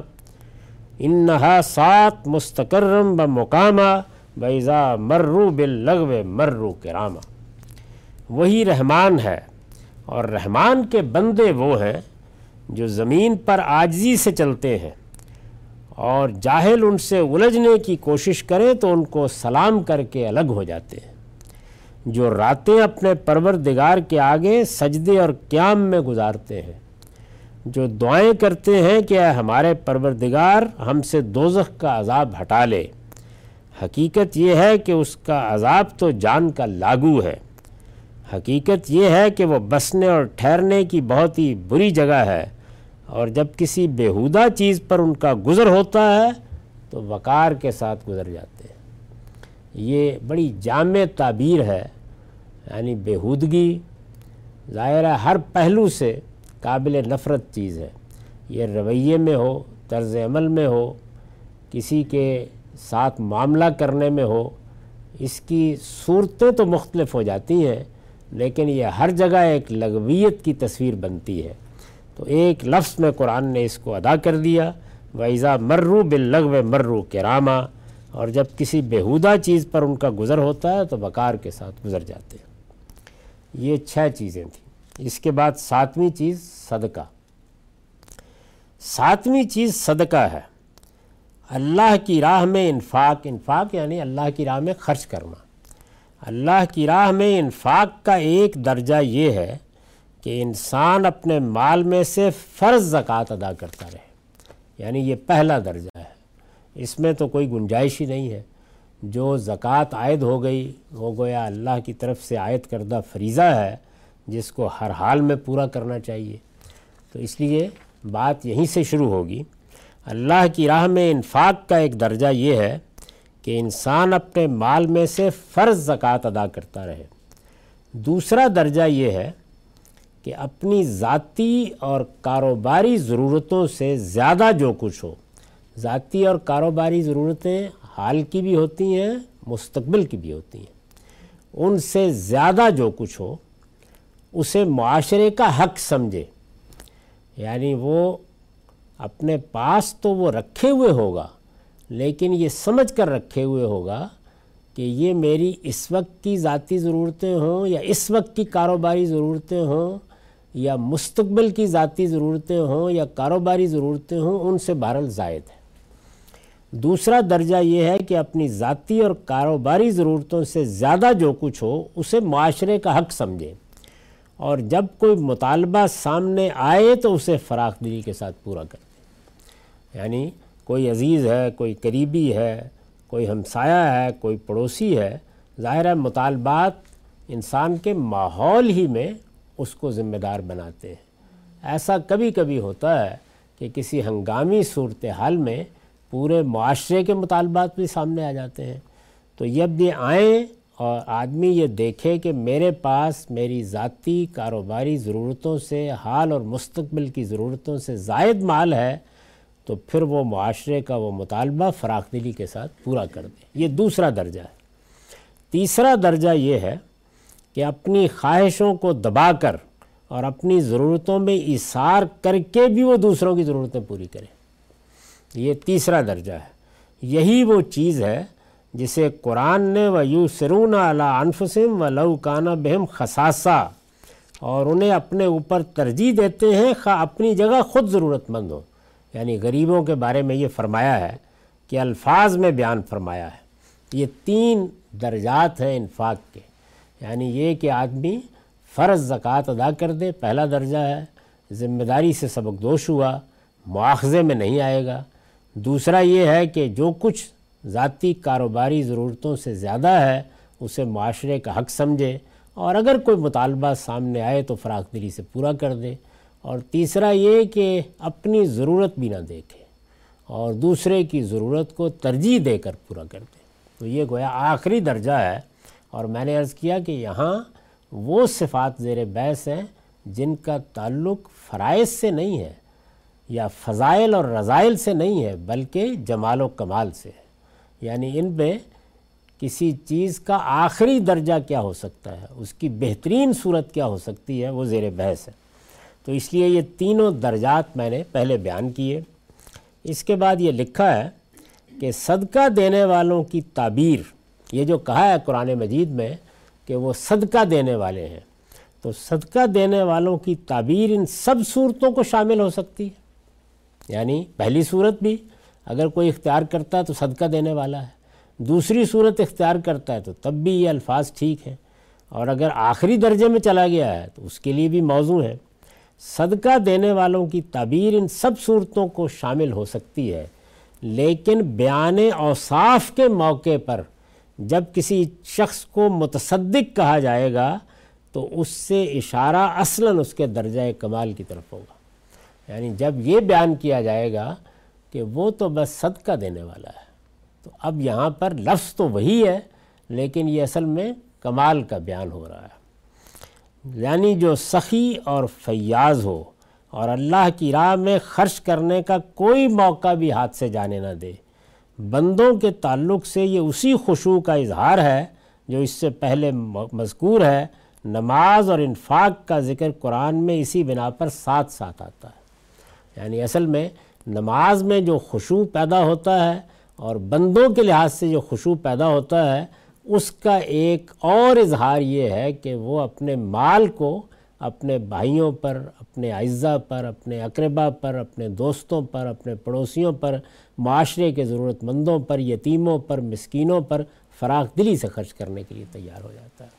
انہا سات مستقرم بمقامہ بیضا مرو باللغو مرو کراما. وہی رحمان ہے اور رحمان کے بندے وہ ہیں جو زمین پر عاجزی سے چلتے ہیں اور جاہل ان سے الجھنے کی کوشش کریں تو ان کو سلام کر کے الگ ہو جاتے ہیں, جو راتیں اپنے پروردگار کے آگے سجدے اور قیام میں گزارتے ہیں, جو دعائیں کرتے ہیں کہ اے ہمارے پروردگار ہم سے دوزخ کا عذاب ہٹا لے. حقیقت یہ ہے کہ اس کا عذاب تو جان کا لاگو ہے. حقیقت یہ ہے کہ وہ بسنے اور ٹھہرنے کی بہت ہی بری جگہ ہے, اور جب کسی بیہودہ چیز پر ان کا گزر ہوتا ہے تو وقار کے ساتھ گزر جاتے ہیں. یہ بڑی جامع تعبیر ہے. یعنی بیہودگی ظاہر ہے ہر پہلو سے قابل نفرت چیز ہے. یہ رویے میں ہو, طرز عمل میں ہو, کسی کے ساتھ معاملہ کرنے میں ہو, اس کی صورتیں تو مختلف ہو جاتی ہیں, لیکن یہ ہر جگہ ایک لغویت کی تصویر بنتی ہے. تو ایک لفظ میں قرآن نے اس کو ادا کر دیا, وَإِذَا مَرُّوا بِاللَّغْوِ مَرُّوا كِرَامًا, اور جب کسی بیہودہ چیز پر ان کا گزر ہوتا ہے تو وقار کے ساتھ گزر جاتے ہیں. یہ چھ چیزیں تھیں. اس کے بعد ساتویں چیز صدقہ. ساتویں چیز صدقہ ہے, اللہ کی راہ میں انفاق. انفاق یعنی اللہ کی راہ میں خرچ کرنا. اللہ کی راہ میں انفاق کا ایک درجہ یہ ہے کہ انسان اپنے مال میں سے فرض زکوٰۃ ادا کرتا رہے. یعنی یہ پہلا درجہ ہے, اس میں تو کوئی گنجائش ہی نہیں ہے. جو زکوٰۃ عائد ہو گئی وہ گویا اللہ کی طرف سے عائد کردہ فریضہ ہے جس کو ہر حال میں پورا کرنا چاہیے. تو اس لیے بات یہیں سے شروع ہوگی. اللہ کی راہ میں انفاق کا ایک درجہ یہ ہے کہ انسان اپنے مال میں سے فرض زکوٰۃ ادا کرتا رہے. دوسرا درجہ یہ ہے کہ اپنی ذاتی اور کاروباری ضرورتوں سے زیادہ جو کچھ ہو, ذاتی اور کاروباری ضرورتیں حال کی بھی ہوتی ہیں, مستقبل کی بھی ہوتی ہیں, ان سے زیادہ جو کچھ ہو اسے معاشرے کا حق سمجھے. یعنی وہ اپنے پاس تو وہ رکھے ہوئے ہوگا, لیکن یہ سمجھ کر رکھے ہوئے ہوگا کہ یہ میری اس وقت کی ذاتی ضرورتیں ہوں یا اس وقت کی کاروباری ضرورتیں ہوں, یا مستقبل کی ذاتی ضرورتیں ہوں یا کاروباری ضرورتیں ہوں، ان سے بہرحال زائد ہے۔ دوسرا درجہ یہ ہے کہ اپنی ذاتی اور کاروباری ضرورتوں سے زیادہ جو کچھ ہو اسے معاشرے کا حق سمجھیں، اور جب کوئی مطالبہ سامنے آئے تو اسے فراخ دلی کے ساتھ پورا کر دیں۔ یعنی کوئی عزیز ہے، کوئی قریبی ہے، کوئی ہمسایہ ہے، کوئی پڑوسی ہے، ظاہر ہے مطالبات انسان کے ماحول ہی میں اس کو ذمہ دار بناتے ہیں۔ ایسا کبھی کبھی ہوتا ہے کہ کسی ہنگامی صورتحال میں پورے معاشرے کے مطالبات بھی سامنے آ جاتے ہیں۔ تو جب یہ آئیں اور آدمی یہ دیکھے کہ میرے پاس میری ذاتی کاروباری ضرورتوں سے، حال اور مستقبل کی ضرورتوں سے زائد مال ہے، تو پھر وہ معاشرے کا وہ مطالبہ فراخ دلی کے ساتھ پورا کر دیں۔ یہ دوسرا درجہ ہے۔ تیسرا درجہ یہ ہے کہ اپنی خواہشوں کو دبا کر اور اپنی ضرورتوں میں ایثار کر کے بھی وہ دوسروں کی ضرورتیں پوری کریں، یہ تیسرا درجہ ہے۔ یہی وہ چیز ہے جسے قرآن نے وَيُوسِرُونَ عَلَىٰ أَنفُسِهِمْ وَلَوْ كَانَ بِهِمْ خَصَاصَةٌ، اور انہیں اپنے اوپر ترجیح دیتے ہیں خواہ اپنی جگہ خود ضرورت مند ہو۔ یعنی غریبوں کے بارے میں یہ فرمایا ہے کہ الفاظ میں بیان فرمایا ہے۔ یہ تین درجات ہیں انفاق کے، یعنی یہ کہ آدمی فرض زکوٰۃ ادا کر دے، پہلا درجہ ہے، ذمہ داری سے سبک دوش ہوا، مواخذے میں نہیں آئے گا۔ دوسرا یہ ہے کہ جو کچھ ذاتی کاروباری ضرورتوں سے زیادہ ہے اسے معاشرے کا حق سمجھے، اور اگر کوئی مطالبہ سامنے آئے تو فراخ دلی سے پورا کر دے۔ اور تیسرا یہ کہ اپنی ضرورت بھی نہ دیکھے اور دوسرے کی ضرورت کو ترجیح دے کر پورا کر دے۔ تو یہ گویا آخری درجہ ہے، اور میں نے عرض کیا کہ یہاں وہ صفات زیر بحث ہیں جن کا تعلق فرائض سے نہیں ہے یا فضائل اور رضائل سے نہیں ہے، بلکہ جمال و کمال سے ہے۔ یعنی ان میں کسی چیز کا آخری درجہ کیا ہو سکتا ہے، اس کی بہترین صورت کیا ہو سکتی ہے، وہ زیر بحث ہے۔ تو اس لیے یہ تینوں درجات میں نے پہلے بیان کیے۔ اس کے بعد یہ لکھا ہے کہ صدقہ دینے والوں کی تعبیر، یہ جو کہا ہے قرآن مجید میں کہ وہ صدقہ دینے والے ہیں، تو صدقہ دینے والوں کی تعبیر ان سب صورتوں کو شامل ہو سکتی ہے۔ یعنی پہلی صورت بھی اگر کوئی اختیار کرتا ہے تو صدقہ دینے والا ہے، دوسری صورت اختیار کرتا ہے تو تب بھی یہ الفاظ ٹھیک ہیں، اور اگر آخری درجے میں چلا گیا ہے تو اس کے لیے بھی موضوع ہے۔ صدقہ دینے والوں کی تعبیر ان سب صورتوں کو شامل ہو سکتی ہے، لیکن بیان اوصاف کے موقع پر جب کسی شخص کو متصدق کہا جائے گا تو اس سے اشارہ اصلاً اس کے درجہ کمال کی طرف ہوگا۔ یعنی جب یہ بیان کیا جائے گا کہ وہ تو بس صدقہ دینے والا ہے، تو اب یہاں پر لفظ تو وہی ہے لیکن یہ اصل میں کمال کا بیان ہو رہا ہے۔ یعنی جو سخی اور فیاض ہو اور اللہ کی راہ میں خرچ کرنے کا کوئی موقع بھی ہاتھ سے جانے نہ دے۔ بندوں کے تعلق سے یہ اسی خشوع کا اظہار ہے جو اس سے پہلے مذکور ہے۔ نماز اور انفاق کا ذکر قرآن میں اسی بنا پر ساتھ ساتھ آتا ہے۔ یعنی اصل میں نماز میں جو خشوع پیدا ہوتا ہے اور بندوں کے لحاظ سے جو خشوع پیدا ہوتا ہے، اس کا ایک اور اظہار یہ ہے کہ وہ اپنے مال کو اپنے بھائیوں پر، اپنے اعزاء پر، اپنے اقربا پر، اپنے دوستوں پر، اپنے پڑوسیوں پر، معاشرے کے ضرورت مندوں پر، یتیموں پر، مسکینوں پر فراخ دلی سے خرچ کرنے کے لیے تیار ہو جاتا ہے۔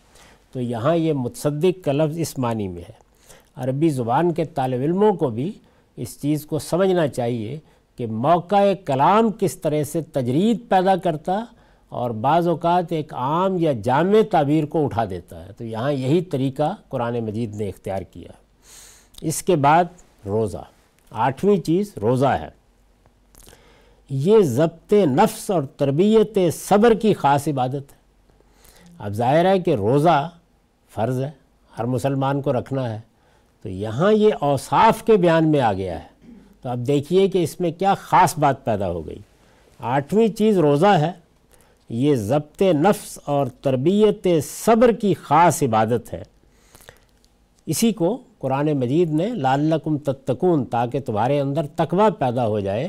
تو یہاں یہ متصدق کا لفظ اس معنی میں ہے۔ عربی زبان کے طالب علموں کو بھی اس چیز کو سمجھنا چاہیے کہ موقع کلام کس طرح سے تجرید پیدا کرتا اور بعض اوقات ایک عام یا جامع تعبیر کو اٹھا دیتا ہے۔ تو یہاں یہی طریقہ قرآن مجید نے اختیار کیا۔ اس کے بعد روزہ، آٹھویں چیز روزہ ہے۔ یہ ضبط نفس اور تربیت صبر کی خاص عبادت ہے۔ اب ظاہر ہے کہ روزہ فرض ہے، ہر مسلمان کو رکھنا ہے، تو یہاں یہ اوصاف کے بیان میں آ گیا ہے۔ تو اب دیکھیے کہ اس میں کیا خاص بات پیدا ہو گئی۔ آٹھویں چیز روزہ ہے، یہ ضبط نفس اور تربیت صبر کی خاص عبادت ہے۔ اسی کو قرآن مجید نے لعلکم تتقون، تاکہ تمہارے اندر تقویٰ پیدا ہو جائے،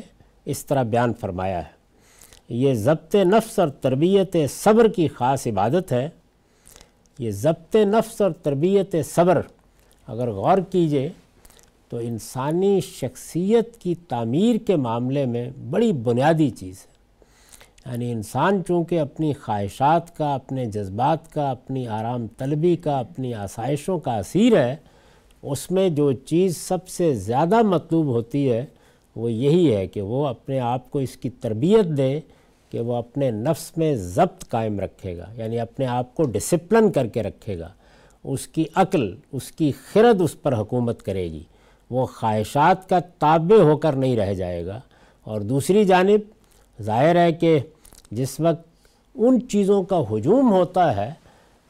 اس طرح بیان فرمایا ہے۔ یہ ضبط نفس اور تربیت صبر کی خاص عبادت ہے۔ یہ ضبط نفس اور تربیت صبر اگر غور کیجئے تو انسانی شخصیت کی تعمیر کے معاملے میں بڑی بنیادی چیز ہے. یعنی انسان چونکہ اپنی خواہشات کا، اپنے جذبات کا، اپنی آرام طلبی کا، اپنی آسائشوں کا اسیر ہے، اس میں جو چیز سب سے زیادہ مطلوب ہوتی ہے وہ یہی ہے کہ وہ اپنے آپ کو اس کی تربیت دے کہ وہ اپنے نفس میں ضبط قائم رکھے گا، یعنی اپنے آپ کو ڈسپلن کر کے رکھے گا. اس کی عقل، اس کی خرد اس پر حکومت کرے گی، وہ خواہشات کا تابع ہو کر نہیں رہ جائے گا. اور دوسری جانب ظاہر ہے کہ جس وقت ان چیزوں کا ہجوم ہوتا ہے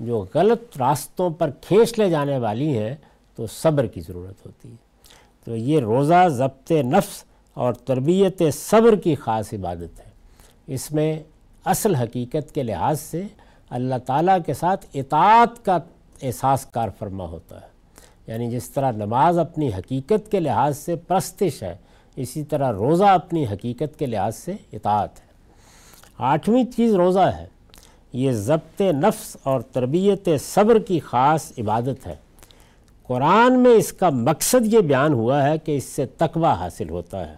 جو غلط راستوں پر کھینچ لے جانے والی ہیں تو صبر کی ضرورت ہوتی ہے. تو یہ روزہ ضبط نفس اور تربیت صبر کی خاص عبادت ہے. اس میں اصل حقیقت کے لحاظ سے اللہ تعالیٰ کے ساتھ اطاعت کا احساس کار فرما ہوتا ہے. یعنی جس طرح نماز اپنی حقیقت کے لحاظ سے پرستش ہے، اسی طرح روزہ اپنی حقیقت کے لحاظ سے اطاعت ہے. آٹھویں چیز روزہ ہے. یہ ضبط نفس اور تربیت صبر کی خاص عبادت ہے. قرآن میں اس کا مقصد یہ بیان ہوا ہے کہ اس سے تقویٰ حاصل ہوتا ہے.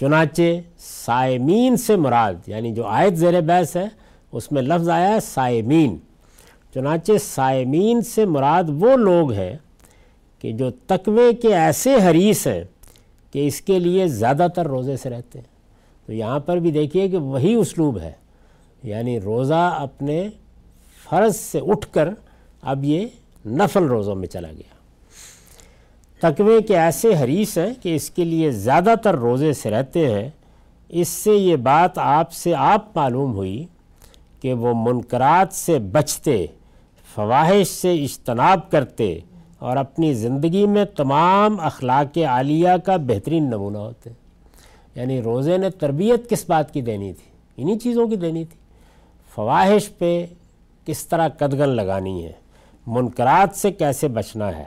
چنانچہ صائمین سے مراد، یعنی جو آیت زیر بحث ہے اس میں لفظ آیا ہے صائمین، چنانچہ صائمین سے مراد وہ لوگ ہیں کہ جو تقوی کے ایسے حریص ہیں کہ اس کے لیے زیادہ تر روزے سے رہتے ہیں. تو یہاں پر بھی دیکھیے کہ وہی اسلوب ہے، یعنی روزہ اپنے فرض سے اٹھ کر اب یہ نفل روزوں میں چلا گیا. تقوی کے ایسے حریص ہیں کہ اس کے لیے زیادہ تر روزے سے رہتے ہیں. اس سے یہ بات آپ سے آپ معلوم ہوئی کہ وہ منکرات سے بچتے، فواحش سے اجتناب کرتے اور اپنی زندگی میں تمام اخلاق عالیہ کا بہترین نمونہ ہوتے. یعنی روزے نے تربیت کس بات کی دینی تھی؟ انہی چیزوں کی دینی تھی. فواحش پہ کس طرح قدغن لگانی ہے، منکرات سے کیسے بچنا ہے،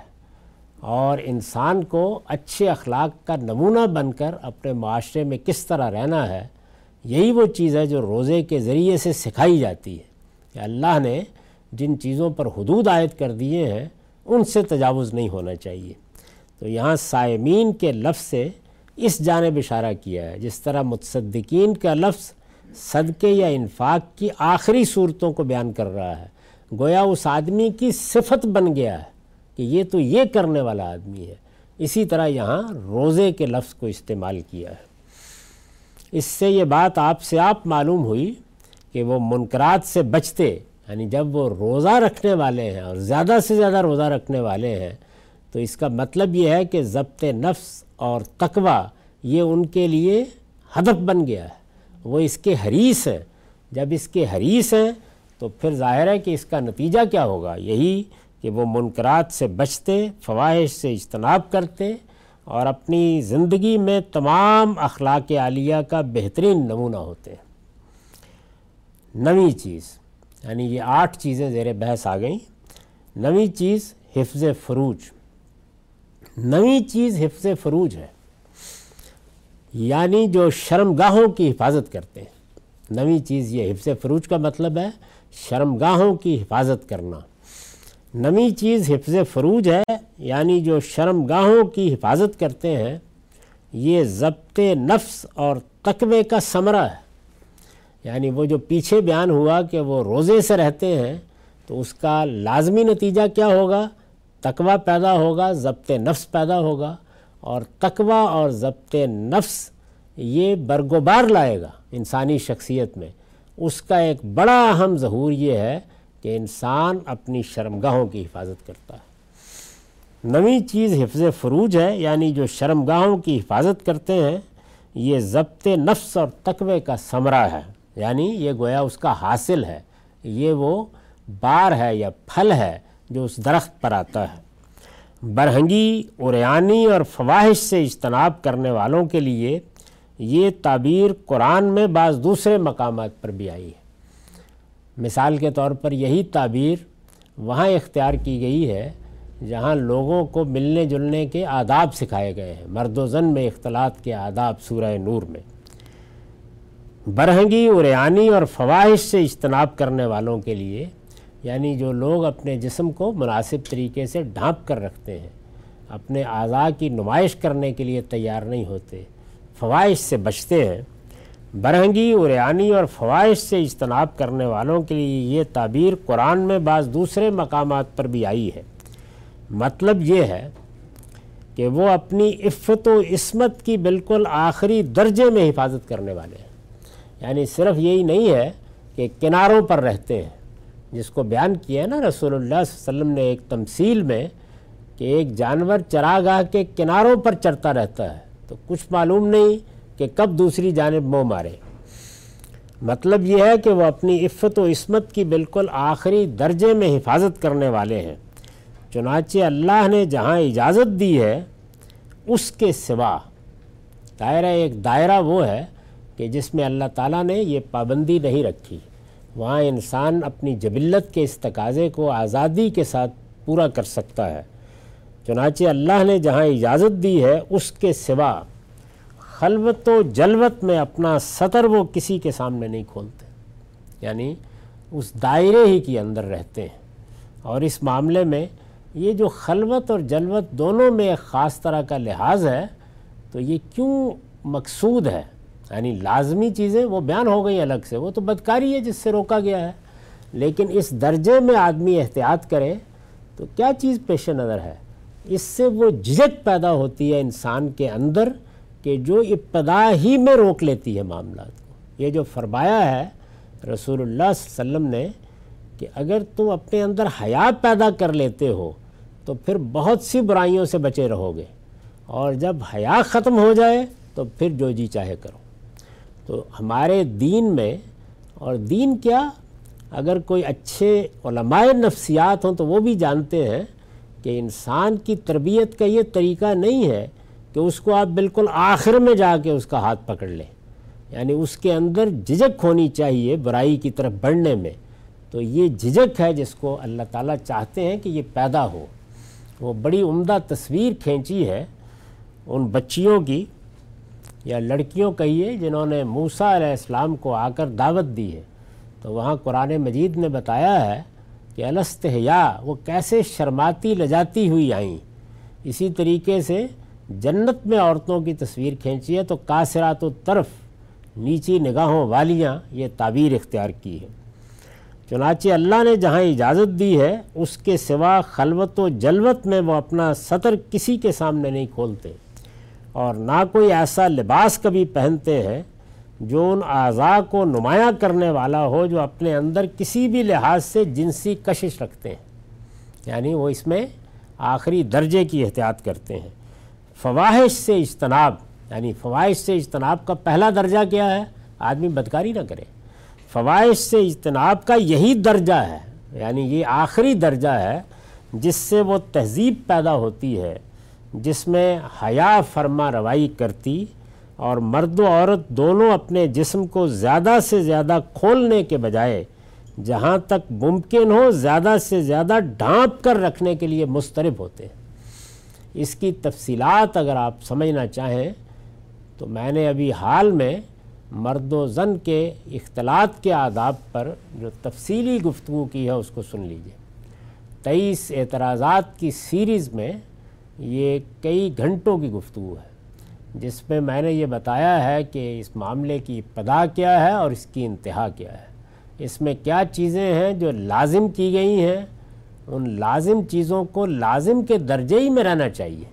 اور انسان کو اچھے اخلاق کا نمونہ بن کر اپنے معاشرے میں کس طرح رہنا ہے، یہی وہ چیز ہے جو روزے کے ذریعے سے سکھائی جاتی ہے. کہ اللہ نے جن چیزوں پر حدود عائد کر دیے ہیں ان سے تجاوز نہیں ہونا چاہیے. تو یہاں صائمین کے لفظ سے اس جانب اشارہ کیا ہے. جس طرح متصدقین کا لفظ صدقے یا انفاق کی آخری صورتوں کو بیان کر رہا ہے، گویا اس آدمی کی صفت بن گیا ہے کہ یہ تو یہ کرنے والا آدمی ہے. اسی طرح یہاں روزے کے لفظ کو استعمال کیا ہے. اس سے یہ بات آپ سے آپ معلوم ہوئی کہ وہ منکرات سے بچتے، یعنی جب وہ روزہ رکھنے والے ہیں اور زیادہ سے زیادہ روزہ رکھنے والے ہیں تو اس کا مطلب یہ ہے کہ ضبط نفس اور تقویٰ یہ ان کے لیے ہدف بن گیا ہے، وہ اس کے حریص ہیں. جب اس کے حریص ہیں تو پھر ظاہر ہے کہ اس کا نتیجہ کیا ہوگا؟ یہی کہ وہ منکرات سے بچتے، فواحش سے اجتناب کرتے اور اپنی زندگی میں تمام اخلاق عالیہ کا بہترین نمونہ ہوتے ہیں. نویں چیز، یعنی یہ آٹھ چیزیں زیر بحث آ گئیں. نویں چیز حفظ فروج. نویں چیز حفظ فروج ہے، یعنی جو شرمگاہوں کی حفاظت کرتے ہیں. نویں چیز یہ حفظ فروج کا مطلب ہے شرمگاہوں کی حفاظت کرنا. نویں چیز حفظ فروج ہے، یعنی جو شرمگاہوں کی حفاظت کرتے ہیں. یہ ضبط نفس اور تقوی کا ثمرہ ہے. یعنی وہ جو پیچھے بیان ہوا کہ وہ روزے سے رہتے ہیں تو اس کا لازمی نتیجہ کیا ہوگا؟ تقوی پیدا ہوگا، ضبط نفس پیدا ہوگا، اور تقوی اور ضبط نفس یہ برگوبار لائے گا انسانی شخصیت میں. اس کا ایک بڑا اہم ظہور یہ ہے کہ انسان اپنی شرمگاہوں کی حفاظت کرتا ہے. نویں چیز حفظ فروج ہے، یعنی جو شرمگاہوں کی حفاظت کرتے ہیں. یہ ضبط نفس اور تقوی کا ثمرہ ہے، یعنی یہ گویا اس کا حاصل ہے، یہ وہ بار ہے یا پھل ہے جو اس درخت پر آتا ہے. برہنگی، عریانی اور فواحش سے اجتناب کرنے والوں کے لیے یہ تعبیر قرآن میں بعض دوسرے مقامات پر بھی آئی ہے. مثال کے طور پر یہی تعبیر وہاں اختیار کی گئی ہے جہاں لوگوں کو ملنے جلنے کے آداب سکھائے گئے ہیں. مرد و زن میں اختلاط کے آداب سورہ نور میں. برہنگی، عریانی اور فواحش سے اجتناب کرنے والوں کے لیے یعنی جو لوگ اپنے جسم کو مناسب طریقے سے ڈھانپ کر رکھتے ہیں، اپنے اعضاء کی نمائش کرنے کے لیے تیار نہیں ہوتے، فواہش سے بچتے ہیں۔ برہنگی، عریانی اور فواہش سے اجتناب کرنے والوں کے لیے یہ تعبیر قرآن میں بعض دوسرے مقامات پر بھی آئی ہے۔ مطلب یہ ہے کہ وہ اپنی عفت و عصمت کی بالکل آخری درجے میں حفاظت کرنے والے ہیں، یعنی صرف یہی نہیں ہے کہ کناروں پر رہتے ہیں، جس کو بیان کیا ہے نا رسول اللہ صلی اللہ علیہ وسلم نے ایک تمثیل میں کہ ایک جانور چراگاہ کے کناروں پر چرتا رہتا ہے تو کچھ معلوم نہیں کہ کب دوسری جانب منہ مارے۔ مطلب یہ ہے کہ وہ اپنی عفت و عصمت کی بالکل آخری درجے میں حفاظت کرنے والے ہیں، چنانچہ اللہ نے جہاں اجازت دی ہے اس کے سوا دائرہ ایک دائرہ وہ ہے کہ جس میں اللہ تعالیٰ نے یہ پابندی نہیں رکھی، وہاں انسان اپنی جبلت کے اس تقاضے کو آزادی کے ساتھ پورا کر سکتا ہے۔ چنانچہ اللہ نے جہاں اجازت دی ہے اس کے سوا خلوت و جلوت میں اپنا سطر وہ کسی کے سامنے نہیں کھولتے، یعنی اس دائرے ہی کے اندر رہتے ہیں۔ اور اس معاملے میں یہ جو خلوت اور جلوت دونوں میں ایک خاص طرح کا لحاظ ہے، تو یہ کیوں مقصود ہے؟ یعنی لازمی چیزیں وہ بیان ہو گئی الگ سے، وہ تو بدکاری ہے جس سے روکا گیا ہے، لیکن اس درجے میں آدمی احتیاط کرے تو کیا چیز پیش نظر ہے؟ اس سے وہ جھجک پیدا ہوتی ہے انسان کے اندر کہ جو ابتدا ہی میں روک لیتی ہے معاملات کو۔ یہ جو فرمایا ہے رسول اللہ صلی اللہ علیہ وسلم نے کہ اگر تم اپنے اندر حیا پیدا کر لیتے ہو تو پھر بہت سی برائیوں سے بچے رہو گے، اور جب حیا ختم ہو جائے تو پھر جو جی چاہے کرو۔ تو ہمارے دین میں، اور دین کیا، اگر کوئی اچھے علماء نفسیات ہوں تو وہ بھی جانتے ہیں کہ انسان کی تربیت کا یہ طریقہ نہیں ہے کہ اس کو آپ بالکل آخر میں جا کے اس کا ہاتھ پکڑ لیں، یعنی اس کے اندر جھجک ہونی چاہیے برائی کی طرف بڑھنے میں۔ تو یہ جھجک ہے جس کو اللہ تعالیٰ چاہتے ہیں کہ یہ پیدا ہو۔ وہ بڑی عمدہ تصویر کھینچی ہے ان بچیوں کی، یا لڑکیوں کہیے، جنہوں نے موسیٰ علیہ السلام کو آ کر دعوت دی ہے، تو وہاں قرآن مجید نے بتایا ہے کہ الست حیا، وہ کیسے شرماتی لجاتی ہوئی آئیں۔ اسی طریقے سے جنت میں عورتوں کی تصویر کھینچی ہے، تو قاصرات الطرف، نیچی نگاہوں والیاں، یہ تعبیر اختیار کی ہے۔ چنانچہ اللہ نے جہاں اجازت دی ہے اس کے سوا خلوت و جلوت میں وہ اپنا سطر کسی کے سامنے نہیں کھولتے، اور نہ کوئی ایسا لباس کبھی پہنتے ہیں جو ان اعضاء کو نمایاں کرنے والا ہو جو اپنے اندر کسی بھی لحاظ سے جنسی کشش رکھتے ہیں، یعنی وہ اس میں آخری درجے کی احتیاط کرتے ہیں۔ فواہش سے اجتناب، یعنی فواہش سے اجتناب کا پہلا درجہ کیا ہے؟ آدمی بدکاری نہ کرے، فواہش سے اجتناب کا یہی درجہ ہے، یعنی یہ آخری درجہ ہے جس سے وہ تہذیب پیدا ہوتی ہے، جس میں حیا فرما روائی کرتی اور مرد و عورت دونوں اپنے جسم کو زیادہ سے زیادہ کھولنے کے بجائے جہاں تک ممکن ہو زیادہ سے زیادہ ڈھانپ کر رکھنے کے لیے مضطرب ہوتے ہیں۔ اس کی تفصیلات اگر آپ سمجھنا چاہیں تو میں نے ابھی حال میں مرد و زن کے اختلاط کے آداب پر جو تفصیلی گفتگو کی ہے اس کو سن لیجئے۔ تیئیس اعتراضات کی سیریز میں یہ کئی گھنٹوں کی گفتگو ہے، جس میں میں نے یہ بتایا ہے کہ اس معاملے کی ابتدا کیا ہے اور اس کی انتہا کیا ہے، اس میں کیا چیزیں ہیں جو لازم کی گئی ہیں، ان لازم چیزوں کو لازم کے درجے ہی میں رہنا چاہیے،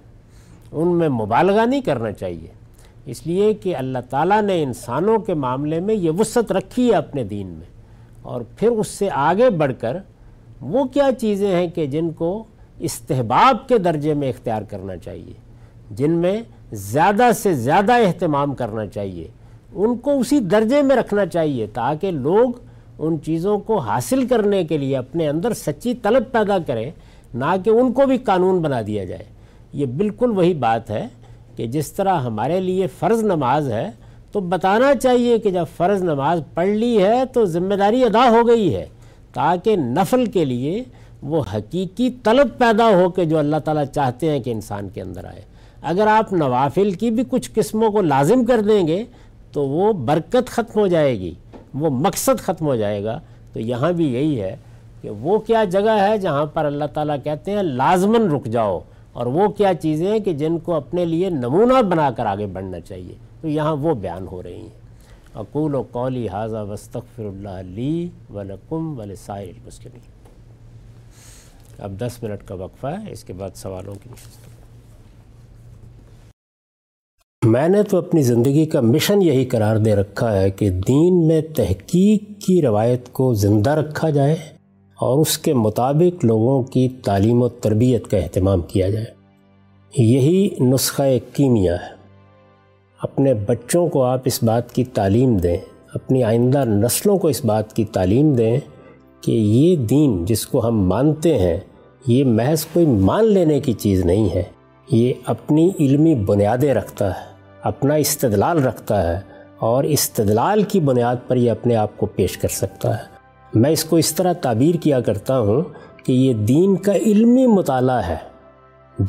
ان میں مبالغہ نہیں کرنا چاہیے، اس لیے کہ اللہ تعالیٰ نے انسانوں کے معاملے میں یہ وسعت رکھی ہے اپنے دین میں۔ اور پھر اس سے آگے بڑھ کر وہ کیا چیزیں ہیں کہ جن کو استحباب کے درجے میں اختیار کرنا چاہیے، جن میں زیادہ سے زیادہ اہتمام کرنا چاہیے، ان کو اسی درجے میں رکھنا چاہیے تاکہ لوگ ان چیزوں کو حاصل کرنے کے لیے اپنے اندر سچی طلب پیدا کریں، نہ کہ ان کو بھی قانون بنا دیا جائے۔ یہ بالکل وہی بات ہے کہ جس طرح ہمارے لیے فرض نماز ہے تو بتانا چاہیے کہ جب فرض نماز پڑھ لی ہے تو ذمہ داری ادا ہو گئی ہے، تاکہ نفل کے لیے وہ حقیقی طلب پیدا ہو کے جو اللہ تعالیٰ چاہتے ہیں کہ انسان کے اندر آئے۔ اگر آپ نوافل کی بھی کچھ قسموں کو لازم کر دیں گے تو وہ برکت ختم ہو جائے گی، وہ مقصد ختم ہو جائے گا۔ تو یہاں بھی یہی ہے کہ وہ کیا جگہ ہے جہاں پر اللہ تعالیٰ کہتے ہیں لازماً رک جاؤ، اور وہ کیا چیزیں ہیں کہ جن کو اپنے لیے نمونہ بنا کر آگے بڑھنا چاہیے، تو یہاں وہ بیان ہو رہی ہیں۔ اقول و قولی ھذا واستغفر اللہ لی ولکم ولسائر المسلمین۔ اب دس منٹ کا وقفہ ہے، اس کے بعد سوالوں کی نشست۔ میں نے تو اپنی زندگی کا مشن یہی قرار دے رکھا ہے کہ دین میں تحقیق کی روایت کو زندہ رکھا جائے اور اس کے مطابق لوگوں کی تعلیم و تربیت کا اہتمام کیا جائے۔ یہی نسخہ کیمیا ہے۔ اپنے بچوں کو آپ اس بات کی تعلیم دیں، اپنی آئندہ نسلوں کو اس بات کی تعلیم دیں کہ یہ دین جس کو ہم مانتے ہیں یہ محض کوئی مان لینے کی چیز نہیں ہے، یہ اپنی علمی بنیادیں رکھتا ہے، اپنا استدلال رکھتا ہے، اور استدلال کی بنیاد پر یہ اپنے آپ کو پیش کر سکتا ہے۔ میں اس کو اس طرح تعبیر کیا کرتا ہوں کہ یہ دین کا علمی مطالعہ ہے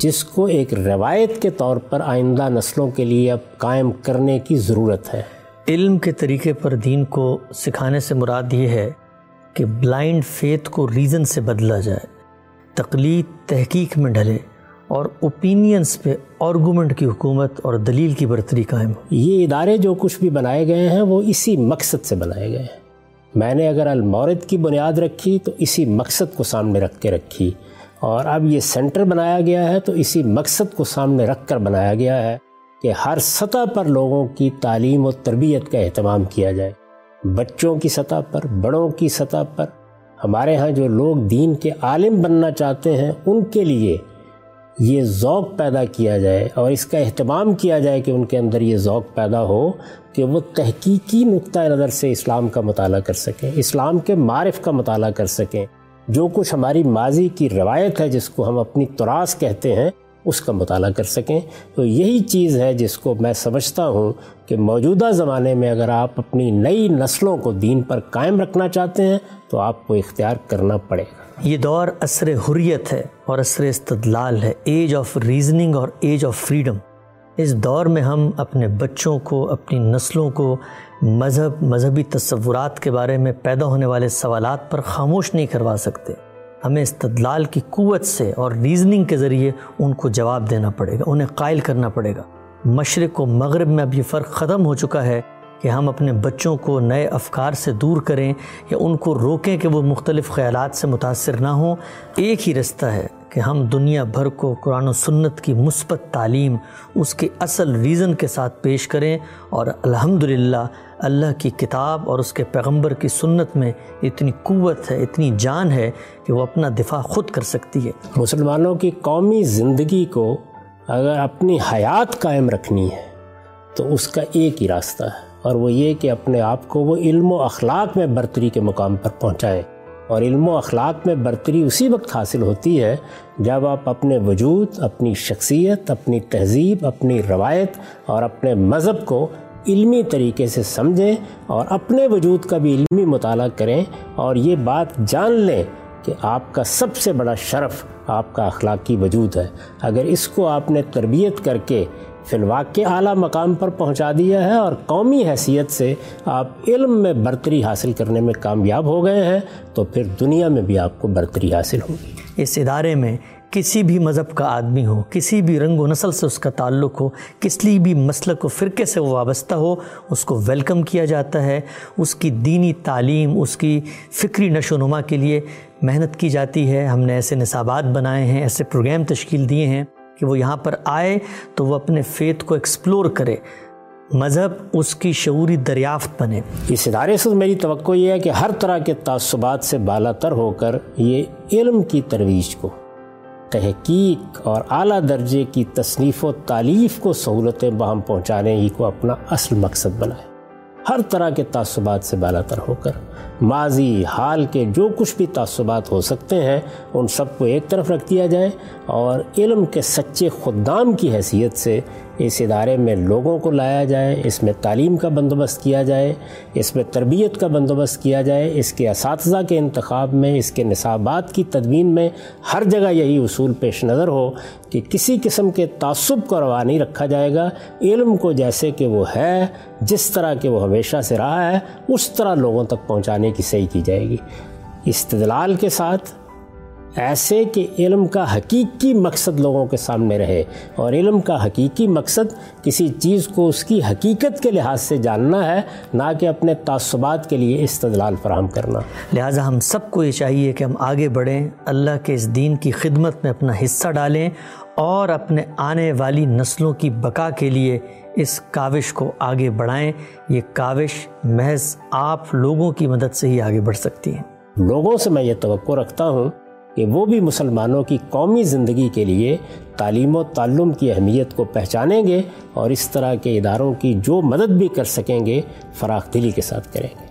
جس کو ایک روایت کے طور پر آئندہ نسلوں کے لیے اب قائم کرنے کی ضرورت ہے۔ علم کے طریقے پر دین کو سکھانے سے مراد یہ ہے کہ بلائنڈ فیتھ کو ریزن سے بدلا جائے، تقلید تحقیق میں ڈھلے اور اوپینینس پہ آرگومنٹ کی حکومت اور دلیل کی برتری قائم ہو۔ یہ ادارے جو کچھ بھی بنائے گئے ہیں وہ اسی مقصد سے بنائے گئے ہیں۔ میں نے اگر المورد کی بنیاد رکھی تو اسی مقصد کو سامنے رکھ کے رکھی، اور اب یہ سینٹر بنایا گیا ہے تو اسی مقصد کو سامنے رکھ کر بنایا گیا ہے کہ ہر سطح پر لوگوں کی تعلیم و تربیت کا اہتمام کیا جائے، بچوں کی سطح پر، بڑوں کی سطح پر۔ ہمارے ہاں جو لوگ دین کے عالم بننا چاہتے ہیں ان کے لیے یہ ذوق پیدا کیا جائے اور اس کا اہتمام کیا جائے کہ ان کے اندر یہ ذوق پیدا ہو کہ وہ تحقیقی نقطہ نظر سے اسلام کا مطالعہ کر سکیں، اسلام کے معارف کا مطالعہ کر سکیں۔ جو کچھ ہماری ماضی کی روایت ہے جس کو ہم اپنی تراث کہتے ہیں اس کا مطالعہ کر سکیں۔ تو یہی چیز ہے جس کو میں سمجھتا ہوں کہ موجودہ زمانے میں اگر آپ اپنی نئی نسلوں کو دین پر قائم رکھنا چاہتے ہیں تو آپ کو اختیار کرنا پڑے گا۔ یہ دور عصر حریت ہے اور عصر استدلال ہے، ایج آف ریزننگ اور ایج آف فریڈم۔ اس دور میں ہم اپنے بچوں کو، اپنی نسلوں کو مذہب، مذہبی تصورات کے بارے میں پیدا ہونے والے سوالات پر خاموش نہیں کروا سکتے۔ ہمیں استدلال کی قوت سے اور ریزننگ کے ذریعے ان کو جواب دینا پڑے گا، انہیں قائل کرنا پڑے گا۔ مشرق و مغرب میں اب یہ فرق ختم ہو چکا ہے کہ ہم اپنے بچوں کو نئے افکار سے دور کریں یا ان کو روکیں کہ وہ مختلف خیالات سے متاثر نہ ہوں۔ ایک ہی رستہ ہے کہ ہم دنیا بھر کو قرآن و سنت کی مثبت تعلیم اس کے اصل ریزن کے ساتھ پیش کریں، اور الحمدللہ اللہ کی کتاب اور اس کے پیغمبر کی سنت میں اتنی قوت ہے، اتنی جان ہے کہ وہ اپنا دفاع خود کر سکتی ہے۔ مسلمانوں کی قومی زندگی کو اگر اپنی حیات قائم رکھنی ہے تو اس کا ایک ہی راستہ ہے، اور وہ یہ کہ اپنے آپ کو وہ علم و اخلاق میں برتری کے مقام پر پہنچائیں، اور علم و اخلاق میں برتری اسی وقت حاصل ہوتی ہے جب آپ اپنے وجود، اپنی شخصیت، اپنی تہذیب، اپنی روایت اور اپنے مذہب کو علمی طریقے سے سمجھیں اور اپنے وجود کا بھی علمی مطالعہ کریں، اور یہ بات جان لیں کہ آپ کا سب سے بڑا شرف آپ کا اخلاقی وجود ہے۔ اگر اس کو آپ نے تربیت کر کے فی الواقع اعلیٰ مقام پر پہنچا دیا ہے اور قومی حیثیت سے آپ علم میں برتری حاصل کرنے میں کامیاب ہو گئے ہیں، تو پھر دنیا میں بھی آپ کو برتری حاصل ہوگی۔ اس ادارے میں کسی بھی مذہب کا آدمی ہو، کسی بھی رنگ و نسل سے اس کا تعلق ہو، کسی بھی مسلک و فرقے سے وہ وابستہ ہو، اس کو ویلکم کیا جاتا ہے، اس کی دینی تعلیم، اس کی فکری نشو و نما کے لیے محنت کی جاتی ہے۔ ہم نے ایسے نصابات بنائے ہیں، ایسے پروگرام تشکیل دیے ہیں کہ وہ یہاں پر آئے تو وہ اپنے فیتھ کو ایکسپلور کرے، مذہب اس کی شعوری دریافت بنے۔ اس ادارے سے میری توقع یہ ہے کہ ہر طرح کے تعصبات سے بالا تر ہو کر یہ علم کی ترویج کو، تحقیق اور اعلیٰ درجے کی تصنیف و تالیف کو سہولتیں بہم پہنچانے ہی کو اپنا اصل مقصد بنائے، ہر طرح کے تعصبات سے بالا تر ہو کر۔ ماضی، حال کے جو کچھ بھی تعصبات ہو سکتے ہیں ان سب کو ایک طرف رکھ دیا جائے، اور علم کے سچے خدام کی حیثیت سے اس ادارے میں لوگوں کو لایا جائے، اس میں تعلیم کا بندوبست کیا جائے، اس میں تربیت کا بندوبست کیا جائے، اس کے اساتذہ کے انتخاب میں، اس کے نصابات کی تدوین میں ہر جگہ یہی اصول پیش نظر ہو کہ کسی قسم کے تعصب کو روا نہیں رکھا جائے گا۔ علم کو جیسے کہ وہ ہے، جس طرح کہ وہ ہمیشہ سے رہا ہے، اس طرح لوگوں تک پہنچانے کی صحیح کی جائے گی۔ استدلال کے ساتھ، ایسے کہ علم کا حقیقی مقصد لوگوں کے سامنے رہے، اور علم کا حقیقی مقصد کسی چیز کو اس کی حقیقت کے لحاظ سے جاننا ہے، نہ کہ اپنے تعصبات کے لیے استدلال فراہم کرنا۔ لہٰذا ہم سب کو یہ چاہیے کہ ہم آگے بڑھیں، اللہ کے اس دین کی خدمت میں اپنا حصہ ڈالیں، اور اپنے آنے والی نسلوں کی بقا کے لیے اس کاوش کو آگے بڑھائیں۔ یہ کاوش محض آپ لوگوں کی مدد سے ہی آگے بڑھ سکتی ہے۔ لوگوں سے میں یہ توقع رکھتا ہوں کہ وہ بھی مسلمانوں کی قومی زندگی کے لیے تعلیم و تعلم کی اہمیت کو پہچانیں گے، اور اس طرح کے اداروں کی جو مدد بھی کر سکیں گے فراخ دلی کے ساتھ کریں گے۔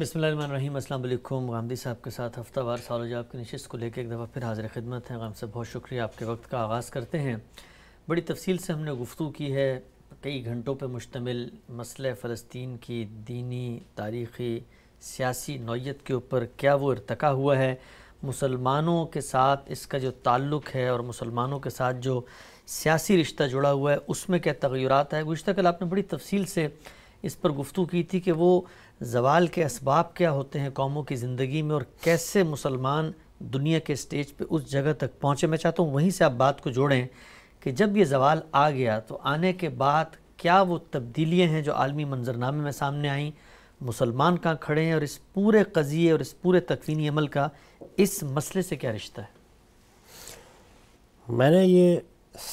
بسم اللہ الرحمن الرحیم۔ السلام علیکم۔ غامدی صاحب کے ساتھ ہفتہ وار سال وجاب کی نشست کو لے کے ایک دفعہ پھر حاضر خدمت ہیں۔ غام صاحب بہت شکریہ، آپ کے وقت کا آغاز کرتے ہیں۔ بڑی تفصیل سے ہم نے گفتگو کی ہے، کئی گھنٹوں پہ مشتمل مسئلہ فلسطین کی دینی، تاریخی، سیاسی نوعیت کے اوپر کیا وہ ارتقا ہوا ہے، مسلمانوں کے ساتھ اس کا جو تعلق ہے اور مسلمانوں کے ساتھ جو سیاسی رشتہ جڑا ہوا ہے اس میں کیا تغیرات آئے۔ گزشتہ کل آپ نے بڑی تفصیل سے اس پر گفتگو کی تھی کہ وہ زوال کے اسباب کیا ہوتے ہیں قوموں کی زندگی میں اور کیسے مسلمان دنیا کے سٹیج پہ اس جگہ تک پہنچے۔ میں چاہتا ہوں وہیں سے آپ بات کو جوڑیں کہ جب یہ زوال آ گیا تو آنے کے بعد کیا وہ تبدیلیاں ہیں جو عالمی منظرنامے میں سامنے آئیں، مسلمان کہاں کھڑے ہیں، اور اس پورے قضیے اور اس پورے تکوینی عمل کا اس مسئلے سے کیا رشتہ ہے۔ میں نے یہ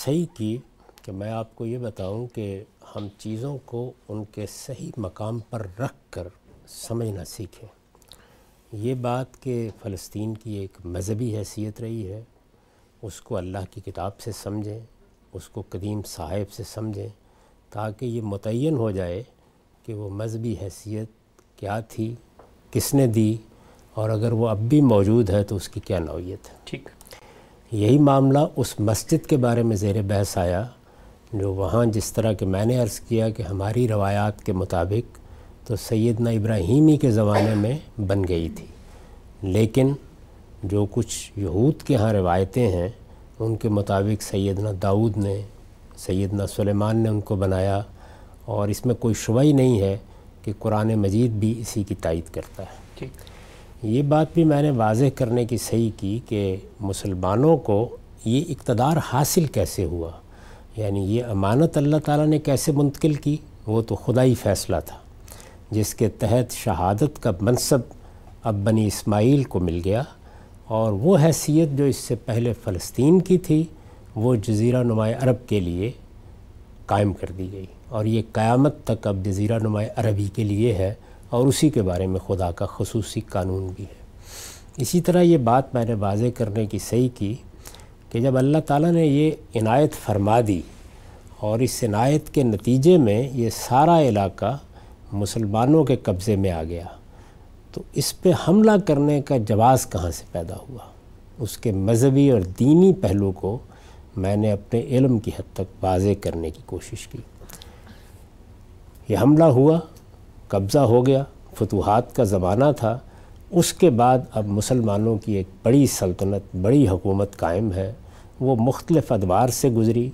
صحیح کی کہ میں آپ کو یہ بتاؤں کہ ہم چیزوں کو ان کے صحیح مقام پر رکھ کر سمجھنا سیکھیں۔ یہ بات کہ فلسطین کی ایک مذہبی حیثیت رہی ہے، اس کو اللہ کی کتاب سے سمجھیں، اس کو قدیم صاحب سے سمجھیں، تاکہ یہ متعین ہو جائے کہ وہ مذہبی حیثیت کیا تھی، کس نے دی، اور اگر وہ اب بھی موجود ہے تو اس کی کیا نوعیت ہے۔ ٹھیک، یہی معاملہ اس مسجد کے بارے میں زیر بحث آیا، جو وہاں جس طرح کہ میں نے عرض کیا کہ ہماری روایات کے مطابق تو سیدنا ابراہیمی کے زمانے میں بن گئی تھی، لیکن جو کچھ یہود کے ہاں روایتیں ہیں ان کے مطابق سیدنا داؤد نے، سیدنا سلیمان نے ان کو بنایا، اور اس میں کوئی شبہ ہی نہیں ہے کہ قرآن مجید بھی اسی کی تائید کرتا ہے۔ ٹھیک، یہ بات بھی میں نے واضح کرنے کی صحیح کی کہ مسلمانوں کو یہ اقتدار حاصل کیسے ہوا، یعنی یہ امانت اللہ تعالیٰ نے کیسے منتقل کی، وہ تو خدائی فیصلہ تھا، جس کے تحت شہادت کا منصب اب بنی اسماعیل کو مل گیا، اور وہ حیثیت جو اس سے پہلے فلسطین کی تھی وہ جزیرہ نما عرب کے لیے قائم کر دی گئی، اور یہ قیامت تک اب جزیرہ نما عربی کے لیے ہے، اور اسی کے بارے میں خدا کا خصوصی قانون بھی ہے۔ اسی طرح یہ بات میں نے واضح کرنے کی صحیح کی کہ جب اللہ تعالیٰ نے یہ عنایت فرما دی، اور اس عنایت کے نتیجے میں یہ سارا علاقہ مسلمانوں کے قبضے میں آ گیا، تو اس پہ حملہ کرنے کا جواز کہاں سے پیدا ہوا۔ اس کے مذہبی اور دینی پہلو کو میں نے اپنے علم کی حد تک واضح کرنے کی کوشش کی۔ یہ حملہ ہوا، قبضہ ہو گیا، فتوحات کا زمانہ تھا، اس کے بعد اب مسلمانوں کی ایک بڑی سلطنت، بڑی حکومت قائم ہے۔ وہ مختلف ادوار سے گزری،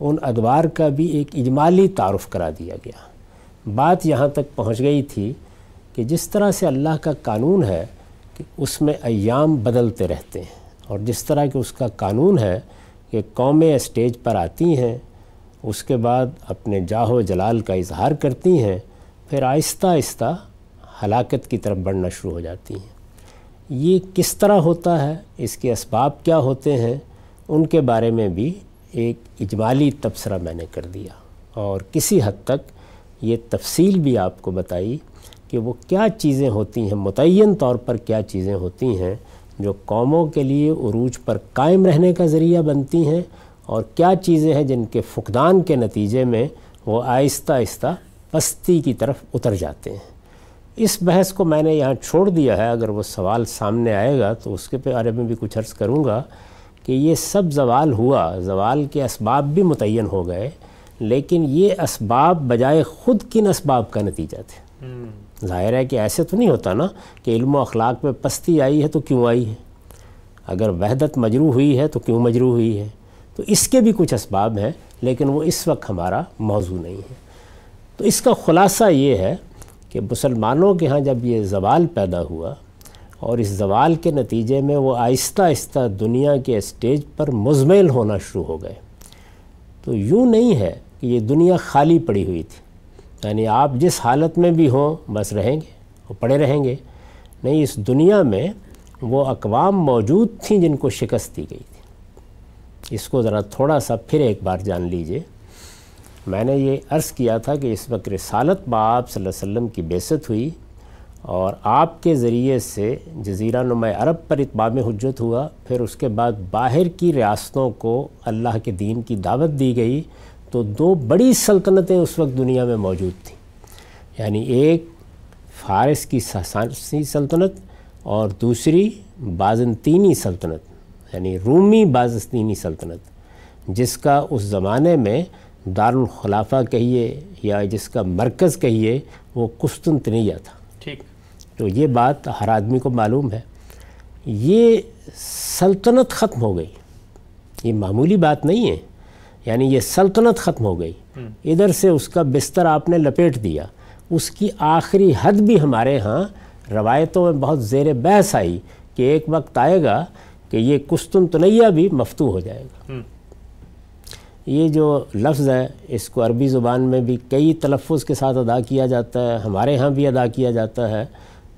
ان ادوار کا بھی ایک اجمالی تعارف کرا دیا گیا۔ بات یہاں تک پہنچ گئی تھی کہ جس طرح سے اللہ کا قانون ہے کہ اس میں ایام بدلتے رہتے ہیں، اور جس طرح کہ اس کا قانون ہے کہ قومیں اسٹیج پر آتی ہیں، اس کے بعد اپنے جاہ و جلال کا اظہار کرتی ہیں، پھر آہستہ آہستہ ہلاکت کی طرف بڑھنا شروع ہو جاتی ہیں۔ یہ کس طرح ہوتا ہے، اس کے اسباب کیا ہوتے ہیں، ان کے بارے میں بھی ایک اجمالی تبصرہ میں نے کر دیا، اور کسی حد تک یہ تفصیل بھی آپ کو بتائی کہ وہ کیا چیزیں ہوتی ہیں، متعین طور پر کیا چیزیں ہوتی ہیں جو قوموں کے لیے عروج پر قائم رہنے کا ذریعہ بنتی ہیں، اور کیا چیزیں ہیں جن کے فقدان کے نتیجے میں وہ آہستہ آہستہ پستی کی طرف اتر جاتے ہیں۔ اس بحث کو میں نے یہاں چھوڑ دیا ہے، اگر وہ سوال سامنے آئے گا تو اس کے بارے میں بھی کچھ عرض کروں گا کہ یہ سب زوال ہوا، زوال کے اسباب بھی متعین ہو گئے، لیکن یہ اسباب بجائے خود کن اسباب کا نتیجہ تھے۔ ظاہر ہے کہ ایسے تو نہیں ہوتا نا کہ علم و اخلاق میں پستی آئی ہے تو کیوں آئی ہے، اگر وحدت مجروح ہوئی ہے تو کیوں مجروح ہوئی ہے، تو اس کے بھی کچھ اسباب ہیں، لیکن وہ اس وقت ہمارا موضوع نہیں ہے۔ تو اس کا خلاصہ یہ ہے کہ مسلمانوں کے ہاں جب یہ زوال پیدا ہوا، اور اس زوال کے نتیجے میں وہ آہستہ آہستہ دنیا کے اسٹیج پر مزمل ہونا شروع ہو گئے، تو یوں نہیں ہے کہ یہ دنیا خالی پڑی ہوئی تھی، یعنی آپ جس حالت میں بھی ہوں بس رہیں گے اور پڑے رہیں گے، نہیں، اس دنیا میں وہ اقوام موجود تھیں جن کو شکست دی گئی تھی۔ اس کو ذرا تھوڑا سا پھر ایک بار جان لیجئے۔ میں نے یہ عرض کیا تھا کہ اس وقت رسالت باب صلی اللہ علیہ وسلم کی بعثت ہوئی، اور آپ کے ذریعے سے جزیرہ نما عرب پر اتمام حجت ہوا، پھر اس کے بعد باہر کی ریاستوں کو اللہ کے دین کی دعوت دی گئی، تو دو بڑی سلطنتیں اس وقت دنیا میں موجود تھیں، یعنی ایک فارس کی ساسانی سلطنت اور دوسری بازنطینی سلطنت یعنی رومی بازنطینی سلطنت، جس کا اس زمانے میں دارالخلافہ کہیے یا جس کا مرکز کہیے وہ قسطنطنیہ تھا. ٹھیک، تو یہ بات ہر آدمی کو معلوم ہے. یہ سلطنت ختم ہو گئی، یہ معمولی بات نہیں ہے، یعنی یہ سلطنت ختم ہو گئی، ادھر سے اس کا بستر آپ نے لپیٹ دیا. اس کی آخری حد بھی ہمارے ہاں روایتوں میں بہت زیر بحث آئی کہ ایک وقت آئے گا کہ یہ قسطنطنیہ بھی مفتو ہو جائے گا. یہ جو لفظ ہے اس کو عربی زبان میں بھی کئی تلفظ کے ساتھ ادا کیا جاتا ہے، ہمارے ہاں بھی ادا کیا جاتا ہے.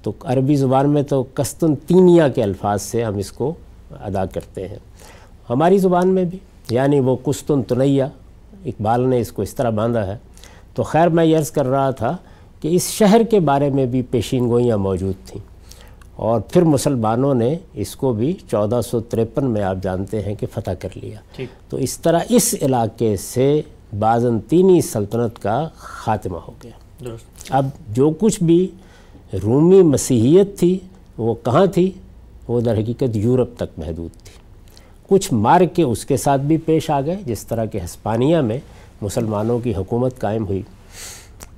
تو عربی زبان میں تو قسطنطینیہ کے الفاظ سے ہم اس کو ادا کرتے ہیں، ہماری زبان میں بھی یعنی وہ قسطنطنیہ، اقبال نے اس کو اس طرح باندھا ہے. تو خیر میں یہ عرض کر رہا تھا کہ اس شہر کے بارے میں بھی پیشین گوئیاں موجود تھیں، اور پھر مسلمانوں نے اس کو بھی چودہ سو تریپن میں آپ جانتے ہیں کہ فتح کر لیا. تو اس طرح اس علاقے سے بازنطینی سلطنت کا خاتمہ ہو گیا. اب جو کچھ بھی رومی مسیحیت تھی وہ کہاں تھی؟ وہ در حقیقت یورپ تک محدود تھی. کچھ مار کے اس کے ساتھ بھی پیش آ گئے، جس طرح کہ ہسپانیہ میں مسلمانوں کی حکومت قائم ہوئی.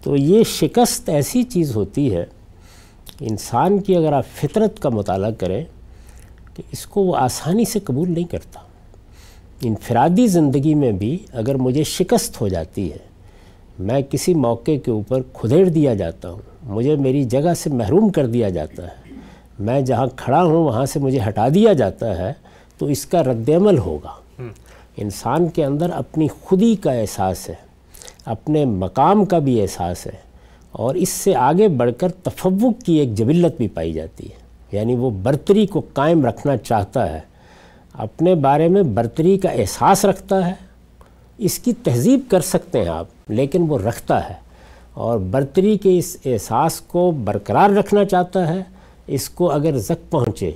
تو یہ شکست ایسی چیز ہوتی ہے، انسان کی اگر آپ فطرت کا مطالعہ کریں کہ اس کو وہ آسانی سے قبول نہیں کرتا. انفرادی زندگی میں بھی اگر مجھے شکست ہو جاتی ہے، میں کسی موقع کے اوپر کھدیڑ دیا جاتا ہوں، مجھے میری جگہ سے محروم کر دیا جاتا ہے، میں جہاں کھڑا ہوں وہاں سے مجھے ہٹا دیا جاتا ہے، تو اس کا رد عمل ہوگا. انسان کے اندر اپنی خودی کا احساس ہے، اپنے مقام کا بھی احساس ہے، اور اس سے آگے بڑھ کر تفوق کی ایک جبلت بھی پائی جاتی ہے، یعنی وہ برتری کو قائم رکھنا چاہتا ہے، اپنے بارے میں برتری کا احساس رکھتا ہے. اس کی تہذیب کر سکتے ہیں آپ، لیکن وہ رکھتا ہے، اور برتری کے اس احساس کو برقرار رکھنا چاہتا ہے. اس کو اگر زک پہنچے،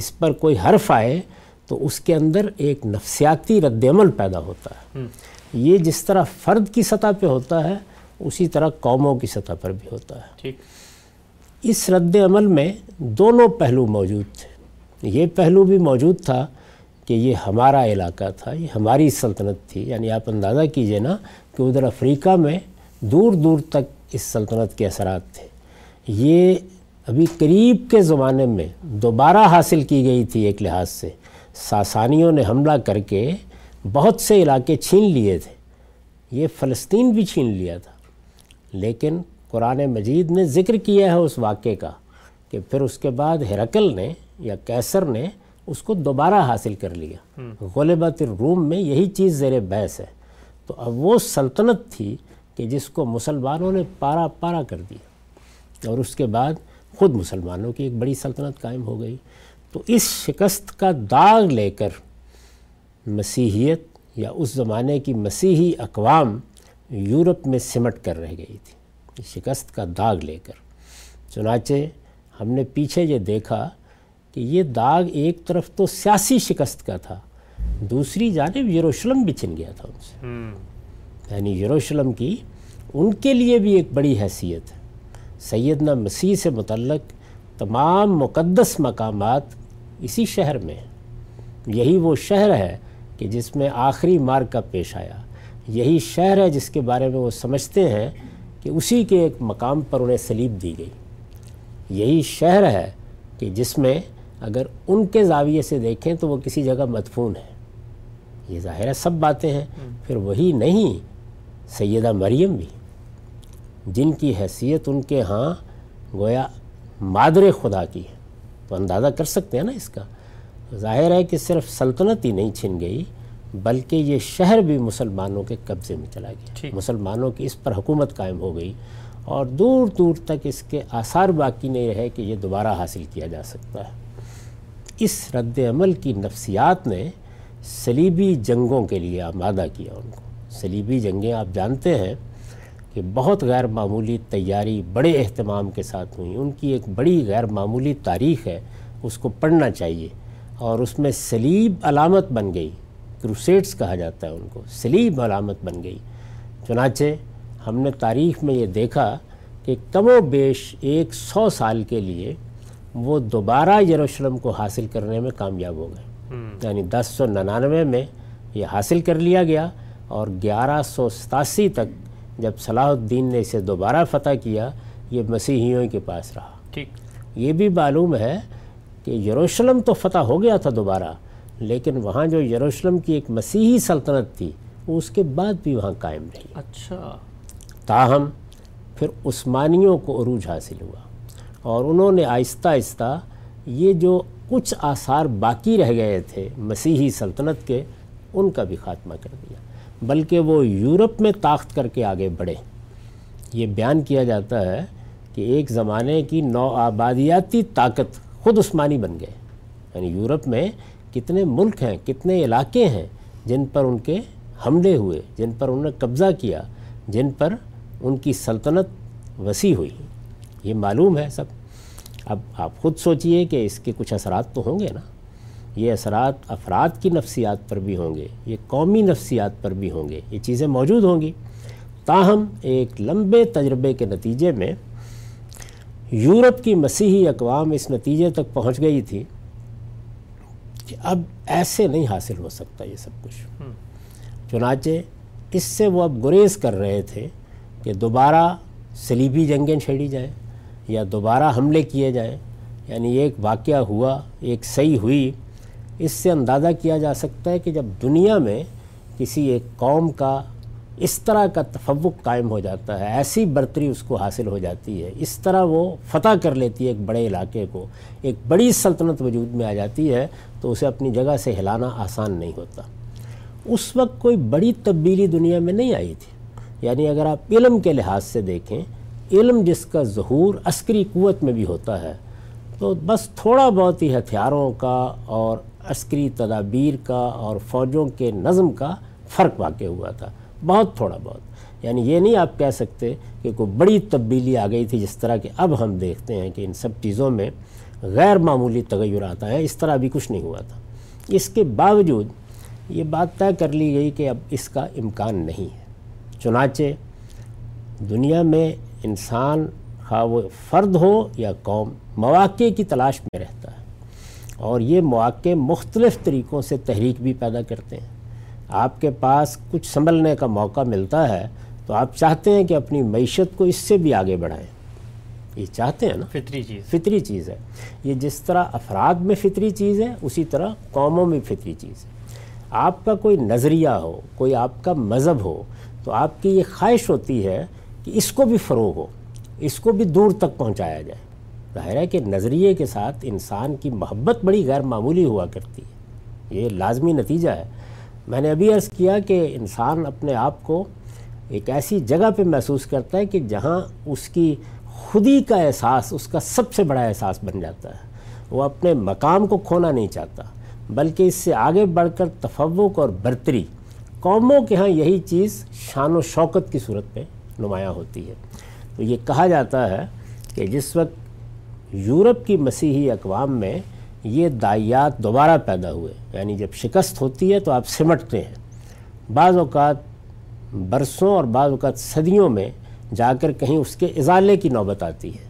اس پر کوئی حرف آئے، تو اس کے اندر ایک نفسیاتی رد عمل پیدا ہوتا ہے. یہ جس طرح فرد کی سطح پہ ہوتا ہے، اسی طرح قوموں کی سطح پر بھی ہوتا ہے. ٹھیک، اس رد عمل میں دونوں پہلو موجود تھے. یہ پہلو بھی موجود تھا کہ یہ ہمارا علاقہ تھا، یہ ہماری سلطنت تھی، یعنی آپ اندازہ کیجئے نا کہ ادھر افریقہ میں دور دور تک اس سلطنت کے اثرات تھے. یہ ابھی قریب کے زمانے میں دوبارہ حاصل کی گئی تھی، ایک لحاظ سے ساسانیوں نے حملہ کر کے بہت سے علاقے چھین لیے تھے، یہ فلسطین بھی چھین لیا تھا. لیکن قرآن مجید نے ذکر کیا ہے اس واقعے کا کہ پھر اس کے بعد ہرقل نے یا قیصر نے اس کو دوبارہ حاصل کر لیا. غلبت الروم میں یہی چیز زیر بحث ہے. تو اب وہ سلطنت تھی کہ جس کو مسلمانوں نے پارا پارا کر دیا، اور اس کے بعد خود مسلمانوں کی ایک بڑی سلطنت قائم ہو گئی. تو اس شکست کا داغ لے کر مسیحیت یا اس زمانے کی مسیحی اقوام یورپ میں سمٹ کر رہ گئی تھی، شکست کا داغ لے کر. چنانچہ ہم نے پیچھے یہ دیکھا کہ یہ داغ ایک طرف تو سیاسی شکست کا تھا، دوسری جانب یروشلم بھی چھن گیا تھا ان سے. hmm. یعنی یروشلم کی ان کے لیے بھی ایک بڑی حیثیت ہے. سیدنا مسیح سے متعلق تمام مقدس مقامات اسی شہر میں ہیں. یہی وہ شہر ہے کہ جس میں آخری مار کا پیش آیا، یہی شہر ہے جس کے بارے میں وہ سمجھتے ہیں کہ اسی کے ایک مقام پر انہیں صلیب دی گئی. یہی شہر ہے کہ جس میں اگر ان کے زاویے سے دیکھیں تو وہ کسی جگہ مدفون ہے. یہ ظاہر ہے سب باتیں ہیں. پھر وہی نہیں، سیدہ مریم بھی، جن کی حیثیت ان کے ہاں گویا مادر خدا کی ہے. تو اندازہ کر سکتے ہیں نا اس کا. ظاہر ہے کہ صرف سلطنت ہی نہیں چھن گئی، بلکہ یہ شہر بھی مسلمانوں کے قبضے میں چلا گیا، مسلمانوں کی اس پر حکومت قائم ہو گئی، اور دور دور تک اس کے آثار باقی نہیں رہے کہ یہ دوبارہ حاصل کیا جا سکتا ہے. اس رد عمل کی نفسیات نے صلیبی جنگوں کے لیے آمادہ کیا ان کو. صلیبی جنگیں آپ جانتے ہیں کہ بہت غیر معمولی تیاری بڑے اہتمام کے ساتھ ہوئیں، ان کی ایک بڑی غیر معمولی تاریخ ہے، اس کو پڑھنا چاہیے. اور اس میں صلیب علامت بن گئی، کروسیڈس کہا جاتا ہے ان کو، صلیب علامت بن گئی. چنانچہ ہم نے تاریخ میں یہ دیکھا کہ کم و بیش ایک سو سال کے لیے وہ دوبارہ یروشلم کو حاصل کرنے میں کامیاب ہو گئے. یعنی دس سو ننانوے میں یہ حاصل کر لیا گیا اور گیارہ سو ستاسی تک جب صلاح الدین نے اسے دوبارہ فتح کیا یہ مسیحیوں کے پاس رہا. ٹھیک. یہ بھی معلوم ہے کہ یروشلم تو فتح ہو گیا تھا دوبارہ، لیکن وہاں جو یروشلم کی ایک مسیحی سلطنت تھی وہ اس کے بعد بھی وہاں قائم رہی. اچھا. تاہم پھر عثمانیوں کو عروج حاصل ہوا اور انہوں نے آہستہ آہستہ یہ جو کچھ آثار باقی رہ گئے تھے مسیحی سلطنت کے ان کا بھی خاتمہ کر دیا، بلکہ وہ یورپ میں طاقت کر کے آگے بڑھے. یہ بیان کیا جاتا ہے کہ ایک زمانے کی نو آبادیاتی طاقت خود عثمانی بن گئے. یعنی یورپ میں کتنے ملک ہیں، کتنے علاقے ہیں جن پر ان کے حملے ہوئے، جن پر انہوں نے قبضہ کیا، جن پر ان کی سلطنت وسیع ہوئی. یہ معلوم ہے سب. اب آپ خود سوچئے کہ اس کے کچھ اثرات تو ہوں گے نا. یہ اثرات افراد کی نفسیات پر بھی ہوں گے، یہ قومی نفسیات پر بھی ہوں گے، یہ چیزیں موجود ہوں گی. تاہم ایک لمبے تجربے کے نتیجے میں یورپ کی مسیحی اقوام اس نتیجے تک پہنچ گئی تھی کہ اب ایسے نہیں حاصل ہو سکتا یہ سب کچھ. چنانچہ اس سے وہ اب گریز کر رہے تھے کہ دوبارہ صلیبی جنگیں چھیڑی جائیں یا دوبارہ حملے کیے جائیں. یعنی ایک واقعہ ہوا، ایک صحیح ہوئی. اس سے اندازہ کیا جا سکتا ہے کہ جب دنیا میں کسی ایک قوم کا اس طرح کا تفوق قائم ہو جاتا ہے، ایسی برتری اس کو حاصل ہو جاتی ہے، اس طرح وہ فتح کر لیتی ہے ایک بڑے علاقے کو، ایک بڑی سلطنت وجود میں آ جاتی ہے، تو اسے اپنی جگہ سے ہلانا آسان نہیں ہوتا. اس وقت کوئی بڑی تبدیلی دنیا میں نہیں آئی تھی. یعنی اگر آپ علم کے لحاظ سے دیکھیں، علم جس کا ظہور عسکری قوت میں بھی ہوتا ہے، تو بس تھوڑا بہت ہی ہتھیاروں کا اور عسکری تدابیر کا اور فوجوں کے نظم کا فرق واقع ہوا تھا، بہت تھوڑا بہت. یعنی یہ نہیں آپ کہہ سکتے کہ کوئی بڑی تبدیلی آ گئی تھی جس طرح کہ اب ہم دیکھتے ہیں کہ ان سب چیزوں میں غیر معمولی تغیرات آئے ہیں. اس طرح بھی کچھ نہیں ہوا تھا. اس کے باوجود یہ بات طے کر لی گئی کہ اب اس کا امکان نہیں ہے. چنانچہ دنیا میں انسان خواہ وہ فرد ہو یا قوم مواقع کی تلاش میں رہتا ہے، اور یہ مواقع مختلف طریقوں سے تحریک بھی پیدا کرتے ہیں. آپ کے پاس کچھ سنبھلنے کا موقع ملتا ہے تو آپ چاہتے ہیں کہ اپنی معیشت کو اس سے بھی آگے بڑھائیں. یہ چاہتے ہیں نا، فطری چیز فطری چیز ہے. یہ جس طرح افراد میں فطری چیز ہے اسی طرح قوموں میں فطری چیز ہے. آپ کا کوئی نظریہ ہو، کوئی آپ کا مذہب ہو، تو آپ کی یہ خواہش ہوتی ہے کہ اس کو بھی فروغ ہو، اس کو بھی دور تک پہنچایا جائے. ظاہر ہے کہ نظریے کے ساتھ انسان کی محبت بڑی غیر معمولی ہوا کرتی ہے، یہ لازمی نتیجہ ہے. میں نے ابھی عرض کیا کہ انسان اپنے آپ کو ایک ایسی جگہ پہ محسوس کرتا ہے کہ جہاں اس کی خودی کا احساس اس کا سب سے بڑا احساس بن جاتا ہے. وہ اپنے مقام کو کھونا نہیں چاہتا، بلکہ اس سے آگے بڑھ کر تفوق اور برتری. قوموں کے ہاں یہی چیز شان و شوکت کی صورت میں نمایاں ہوتی ہے. تو یہ کہا جاتا ہے کہ جس وقت یورپ کی مسیحی اقوام میں یہ دائیات دوبارہ پیدا ہوئے، یعنی جب شکست ہوتی ہے تو آپ سمٹتے ہیں، بعض اوقات برسوں اور بعض اوقات صدیوں میں جا کر کہیں اس کے ازالے کی نوبت آتی ہے.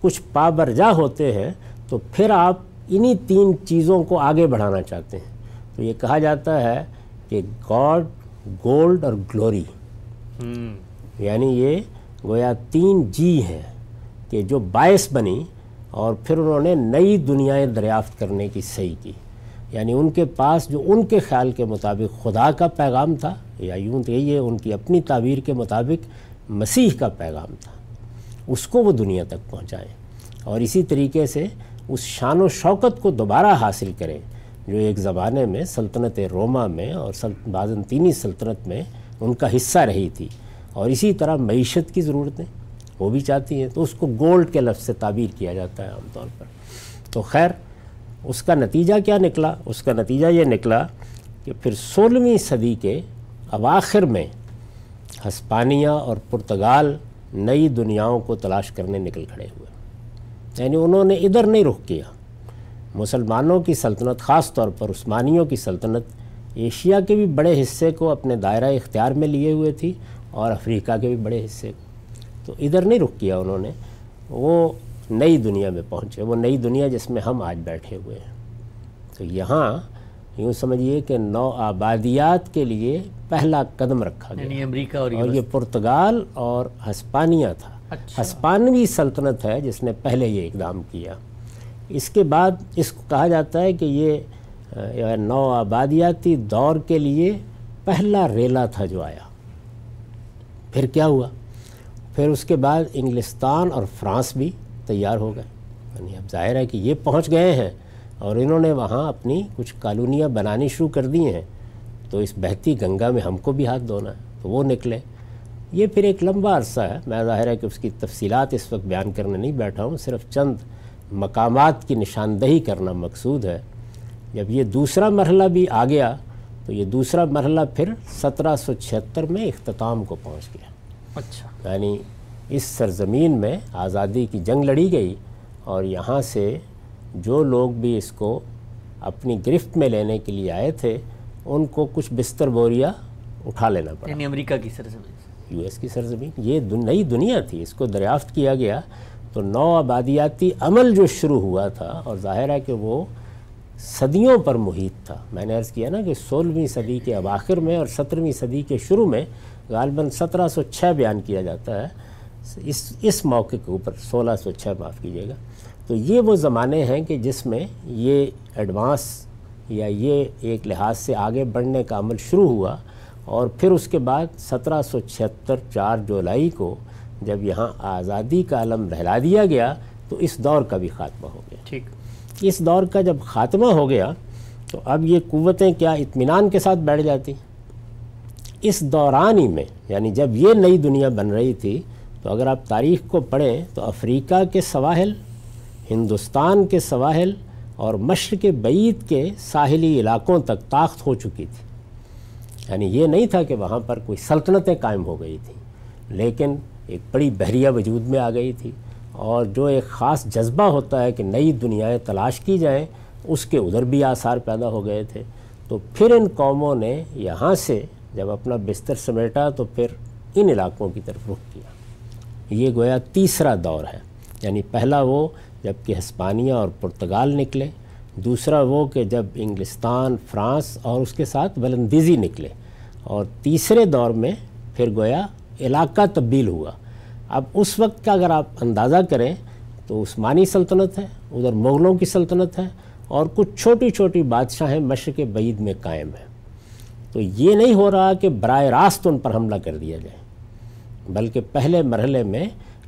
کچھ پابرجا ہوتے ہیں تو پھر آپ انہی تین چیزوں کو آگے بڑھانا چاہتے ہیں. تو یہ کہا جاتا ہے کہ گاڈ، گولڈ اور گلوری، یعنی یہ گویا تین جی ہیں کہ جو باعث بنی اور پھر انہوں نے نئی دنیایں دریافت کرنے کی صحیح کی. یعنی ان کے پاس جو ان کے خیال کے مطابق خدا کا پیغام تھا، یا یوں کہیے ان کی اپنی تعبیر کے مطابق مسیح کا پیغام تھا، اس کو وہ دنیا تک پہنچائیں، اور اسی طریقے سے اس شان و شوکت کو دوبارہ حاصل کریں جو ایک زمانے میں سلطنت روما میں اور بازنطینی سلطنت میں ان کا حصہ رہی تھی. اور اسی طرح معیشت کی ضرورتیں وہ بھی چاہتی ہیں، تو اس کو گولڈ کے لفظ سے تعبیر کیا جاتا ہے عام طور پر. تو خیر اس کا نتیجہ کیا نکلا؟ اس کا نتیجہ یہ نکلا کہ پھر سولہویں صدی کے اواخر میں ہسپانیہ اور پرتگال نئی دنیاؤں کو تلاش کرنے نکل کھڑے ہوئے. یعنی انہوں نے ادھر نہیں رخ کیا. مسلمانوں کی سلطنت، خاص طور پر عثمانیوں کی سلطنت، ایشیا کے بھی بڑے حصے کو اپنے دائرہ اختیار میں لیے ہوئے تھی اور افریقہ کے بھی بڑے حصے کو. تو ادھر نہیں رخ کیا انہوں نے، وہ نئی دنیا میں پہنچے، وہ نئی دنیا جس میں ہم آج بیٹھے ہوئے ہیں. تو یہاں یوں سمجھیے کہ نو آبادیات کے لیے پہلا قدم رکھا گیا، یعنی امریکہ اور, اور یہ پرتگال اور ہسپانیہ تھا. ہسپانوی سلطنت ہے جس نے پہلے یہ اقدام کیا. اس کے بعد اس کو کہا جاتا ہے کہ یہ نو آبادیاتی دور کے لیے پہلا ریلا تھا جو آیا. پھر کیا ہوا؟ پھر اس کے بعد انگلستان اور فرانس بھی تیار ہو گئے، یعنی اب ظاہر ہے کہ یہ پہنچ گئے ہیں اور انہوں نے وہاں اپنی کچھ کالونیاں بنانی شروع کر دی ہیں، تو اس بہتی گنگا میں ہم کو بھی ہاتھ دھونا ہے، تو وہ نکلے. یہ پھر ایک لمبا عرصہ ہے، میں ظاہر ہے کہ اس کی تفصیلات اس وقت بیان کرنے نہیں بیٹھا ہوں، صرف چند مقامات کی نشاندہی کرنا مقصود ہے. جب یہ دوسرا مرحلہ بھی آ گیا تو یہ دوسرا مرحلہ پھر سترہ سو چھہتر میں اختتام کو پہنچ گیا. اچھا، یعنی اس سرزمین میں آزادی کی جنگ لڑی گئی اور یہاں سے جو لوگ بھی اس کو اپنی گرفت میں لینے کے لیے آئے تھے ان کو کچھ بستر بوریا اٹھا لینا پڑا. یعنی امریکہ کی سرزمین، یو ایس کی سرزمین، یہ دن... نئی دنیا تھی، اس کو دریافت کیا گیا. تو نو آبادیاتی عمل جو شروع ہوا تھا، اور ظاہر ہے کہ وہ صدیوں پر محیط تھا. میں نے عرض کیا نا کہ سولہویں صدی کے اواخر میں اور سترویں صدی کے شروع میں، غالباً سترہ سو چھ بیان کیا جاتا ہے اس اس موقع کے اوپر، سولہ سو چھ معاف کیجیے گا. تو یہ وہ زمانے ہیں کہ جس میں یہ ایڈوانس یا یہ ایک لحاظ سے آگے بڑھنے کا عمل شروع ہوا. اور پھر اس کے بعد سترہ سو چھہتر چار جولائی کو جب یہاں آزادی کا علم لہرا دیا گیا تو اس دور کا بھی خاتمہ ہو گیا. ٹھیک، اس دور کا جب خاتمہ ہو گیا تو اب یہ قوتیں کیا اطمینان کے ساتھ بیٹھ جاتی. اس دوران ہی میں، یعنی جب یہ نئی دنیا بن رہی تھی، تو اگر آپ تاریخ کو پڑھیں تو افریقہ کے سواحل، ہندوستان کے سواحل اور مشرق بعید کے ساحلی علاقوں تک طاقت ہو چکی تھی. یعنی یہ نہیں تھا کہ وہاں پر کوئی سلطنتیں قائم ہو گئی تھیں، لیکن ایک بڑی بحریہ وجود میں آ گئی تھی اور جو ایک خاص جذبہ ہوتا ہے کہ نئی دنیایں تلاش کی جائیں، اس کے ادھر بھی آثار پیدا ہو گئے تھے. تو پھر ان قوموں نے یہاں سے جب اپنا بستر سمیٹا تو پھر ان علاقوں کی طرف رخ کیا. یہ گویا تیسرا دور ہے. یعنی پہلا وہ جب کہ ہسپانیہ اور پرتگال نکلے، دوسرا وہ کہ جب انگلستان، فرانس اور اس کے ساتھ ولندیزی نکلے، اور تیسرے دور میں پھر گویا علاقہ تبدیل ہوا. اب اس وقت کا اگر آپ اندازہ کریں تو عثمانی سلطنت ہے، ادھر مغلوں کی سلطنت ہے، اور کچھ چھوٹی چھوٹی بادشاہیں مشرق بعید میں قائم ہیں. تو یہ نہیں ہو رہا کہ براہ راست ان پر حملہ کر دیا جائے، بلکہ پہلے مرحلے میں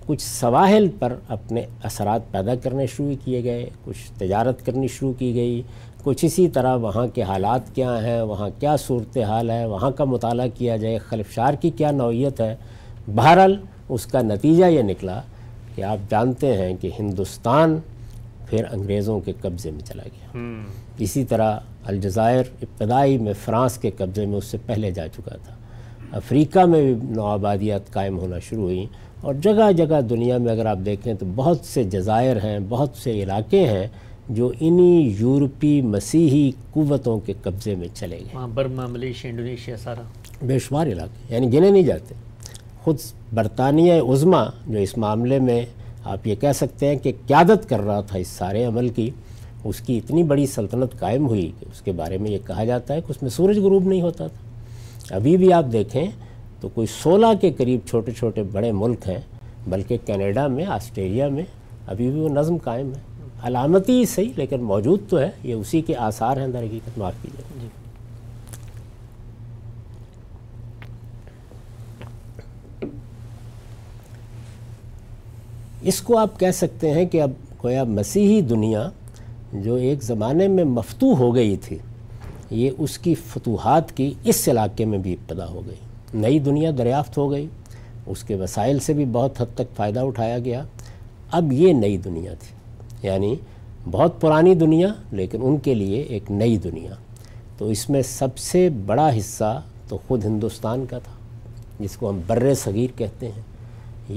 کچھ سواحل پر اپنے اثرات پیدا کرنے شروع کیے گئے، کچھ تجارت کرنی شروع کی گئی، کچھ اسی طرح وہاں کے حالات کیا ہیں، وہاں کیا صورتحال ہے، وہاں کا مطالعہ کیا جائے، خلفشار کی کیا نوعیت ہے. بہرحال اس کا نتیجہ یہ نکلا کہ آپ جانتے ہیں کہ ہندوستان پھر انگریزوں کے قبضے میں چلا گیا. اسی طرح الجزائر ابتدائی میں فرانس کے قبضے میں اس سے پہلے جا چکا تھا. افریقہ میں بھی نوآبادیات قائم ہونا شروع ہوئیں، اور جگہ جگہ دنیا میں اگر آپ دیکھیں تو بہت سے جزائر ہیں، بہت سے علاقے ہیں جو انہی یورپی مسیحی قوتوں کے قبضے میں چلے گئے. برما، ملیشیا، انڈونیشیا، سارا بے شمار علاقے، یعنی گنے نہیں جاتے. خود برطانیہ عظمیٰ جو اس معاملے میں آپ یہ کہہ سکتے ہیں کہ قیادت کر رہا تھا اس سارے عمل کی، اس کی اتنی بڑی سلطنت قائم ہوئی کہ اس کے بارے میں یہ کہا جاتا ہے کہ اس میں سورج غروب نہیں ہوتا تھا. ابھی بھی آپ دیکھیں تو کوئی سولہ کے قریب چھوٹے چھوٹے بڑے ملک ہیں، بلکہ کینیڈا میں، آسٹریلیا میں ابھی بھی وہ نظم قائم ہے. علامتی صحیح لیکن موجود تو ہے، یہ اسی کے آثار ہیں در حقیقت. معاف کیجیے. جی، اس کو آپ کہہ سکتے ہیں کہ اب گویا مسیحی دنیا جو ایک زمانے میں مفتوح ہو گئی تھی، یہ اس کی فتوحات کی اس علاقے میں بھی ابتدا ہو گئی. نئی دنیا دریافت ہو گئی، اس کے وسائل سے بھی بہت حد تک فائدہ اٹھایا گیا. اب یہ نئی دنیا تھی، یعنی بہت پرانی دنیا لیکن ان کے لیے ایک نئی دنیا. تو اس میں سب سے بڑا حصہ تو خود ہندوستان کا تھا، جس کو ہم بر صغیر کہتے ہیں.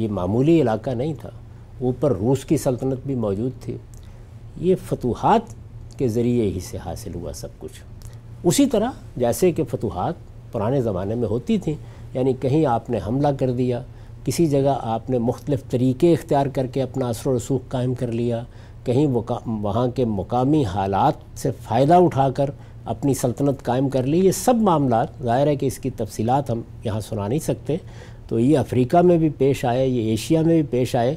یہ معمولی علاقہ نہیں تھا، اوپر روس کی سلطنت بھی موجود تھی. یہ فتوحات کے ذریعے ہی سے حاصل ہوا سب کچھ. اسی طرح جیسے کہ فتوحات پرانے زمانے میں ہوتی تھیں، یعنی کہیں آپ نے حملہ کر دیا کسی جگہ آپ نے مختلف طریقے اختیار کر کے اپنا اثر و رسوخ قائم کر لیا، کہیں وہاں کے مقامی حالات سے فائدہ اٹھا کر اپنی سلطنت قائم کر لی، یہ سب معاملات ظاہر ہے کہ اس کی تفصیلات ہم یہاں سنا نہیں سکتے. تو یہ افریقہ میں بھی پیش آئے، یہ ایشیا میں بھی پیش آئے.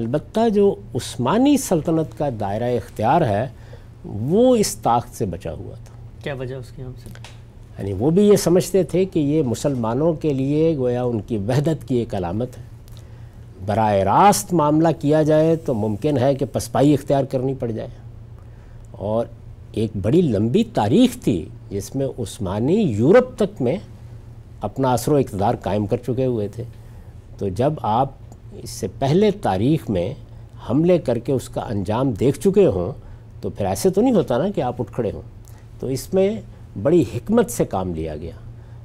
البتہ جو عثمانی سلطنت کا دائرہ اختیار ہے وہ اس طاقت سے بچا ہوا تھا. کیا وجہ اس کی ہم سے؟ یعنی وہ بھی یہ سمجھتے تھے کہ یہ مسلمانوں کے لیے گویا ان کی وحدت کی ایک علامت ہے، براہ راست معاملہ کیا جائے تو ممکن ہے کہ پسپائی اختیار کرنی پڑ جائے. اور ایک بڑی لمبی تاریخ تھی جس میں عثمانی یورپ تک میں اپنا اثر و اقتدار قائم کر چکے ہوئے تھے. تو جب آپ اس سے پہلے تاریخ میں حملے کر کے اس کا انجام دیکھ چکے ہوں تو پھر ایسے تو نہیں ہوتا نا کہ آپ اٹھ کھڑے ہوں. تو اس میں بڑی حکمت سے کام لیا گیا.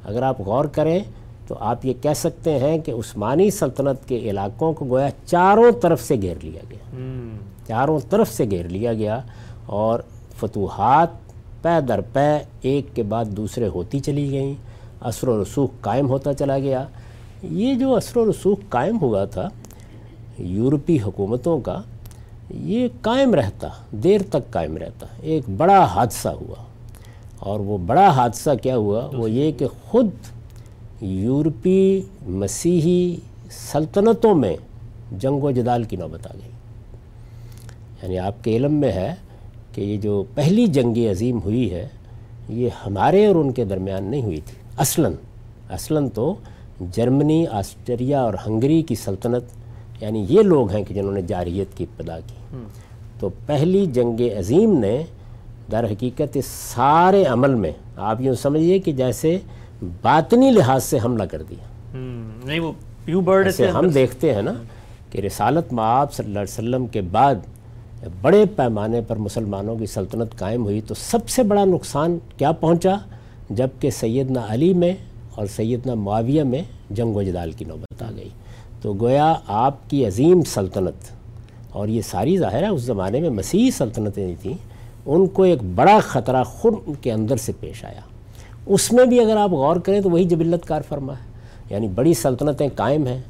اگر آپ غور کریں تو آپ یہ کہہ سکتے ہیں کہ عثمانی سلطنت کے علاقوں کو گویا چاروں طرف سے گھیر لیا گیا، hmm. چاروں طرف سے گھیر لیا گیا اور فتوحات پے در پے ایک کے بعد دوسرے ہوتی چلی گئیں، اثر و رسوخ قائم ہوتا چلا گیا. یہ جو اثر و رسوخ قائم ہوا تھا یورپی حکومتوں کا، یہ قائم رہتا، دیر تک قائم رہتا. ایک بڑا حادثہ ہوا، اور وہ بڑا حادثہ کیا ہوا؟ وہ یہ کہ خود یورپی مسیحی سلطنتوں میں جنگ و جدال کی نوبت آ گئی. یعنی آپ کے علم میں ہے کہ یہ جو پہلی جنگ عظیم ہوئی ہے یہ ہمارے اور ان کے درمیان نہیں ہوئی تھی. اصلاً اصلاً تو جرمنی، آسٹریا اور ہنگری کی سلطنت، یعنی یہ لوگ ہیں کہ جنہوں نے جارحیت کی ابتدا کی. تو پہلی جنگ عظیم نے در حقیقت اس سارے عمل میں آپ یوں سمجھیے کہ جیسے باطنی لحاظ سے حملہ کر دیا. نہیں وہ پیو برڈ سے ہم دیکھتے ہیں نا کہ رسالت مآب صلی اللہ علیہ وسلم کے بعد بڑے پیمانے پر مسلمانوں کی سلطنت قائم ہوئی. تو سب سے بڑا نقصان کیا پہنچا؟ جبکہ سیدنا علی میں اور سیدنا معاویہ میں جنگ و جدال کی نوبت آ گئی. تو گویا آپ کی عظیم سلطنت، اور یہ ساری ظاہر ہے اس زمانے میں مسیحی سلطنتیں تھیں، ان کو ایک بڑا خطرہ خود ان کے اندر سے پیش آیا. اس میں بھی اگر آپ غور کریں تو وہی جبلت کار فرما ہے. یعنی بڑی سلطنتیں قائم ہیں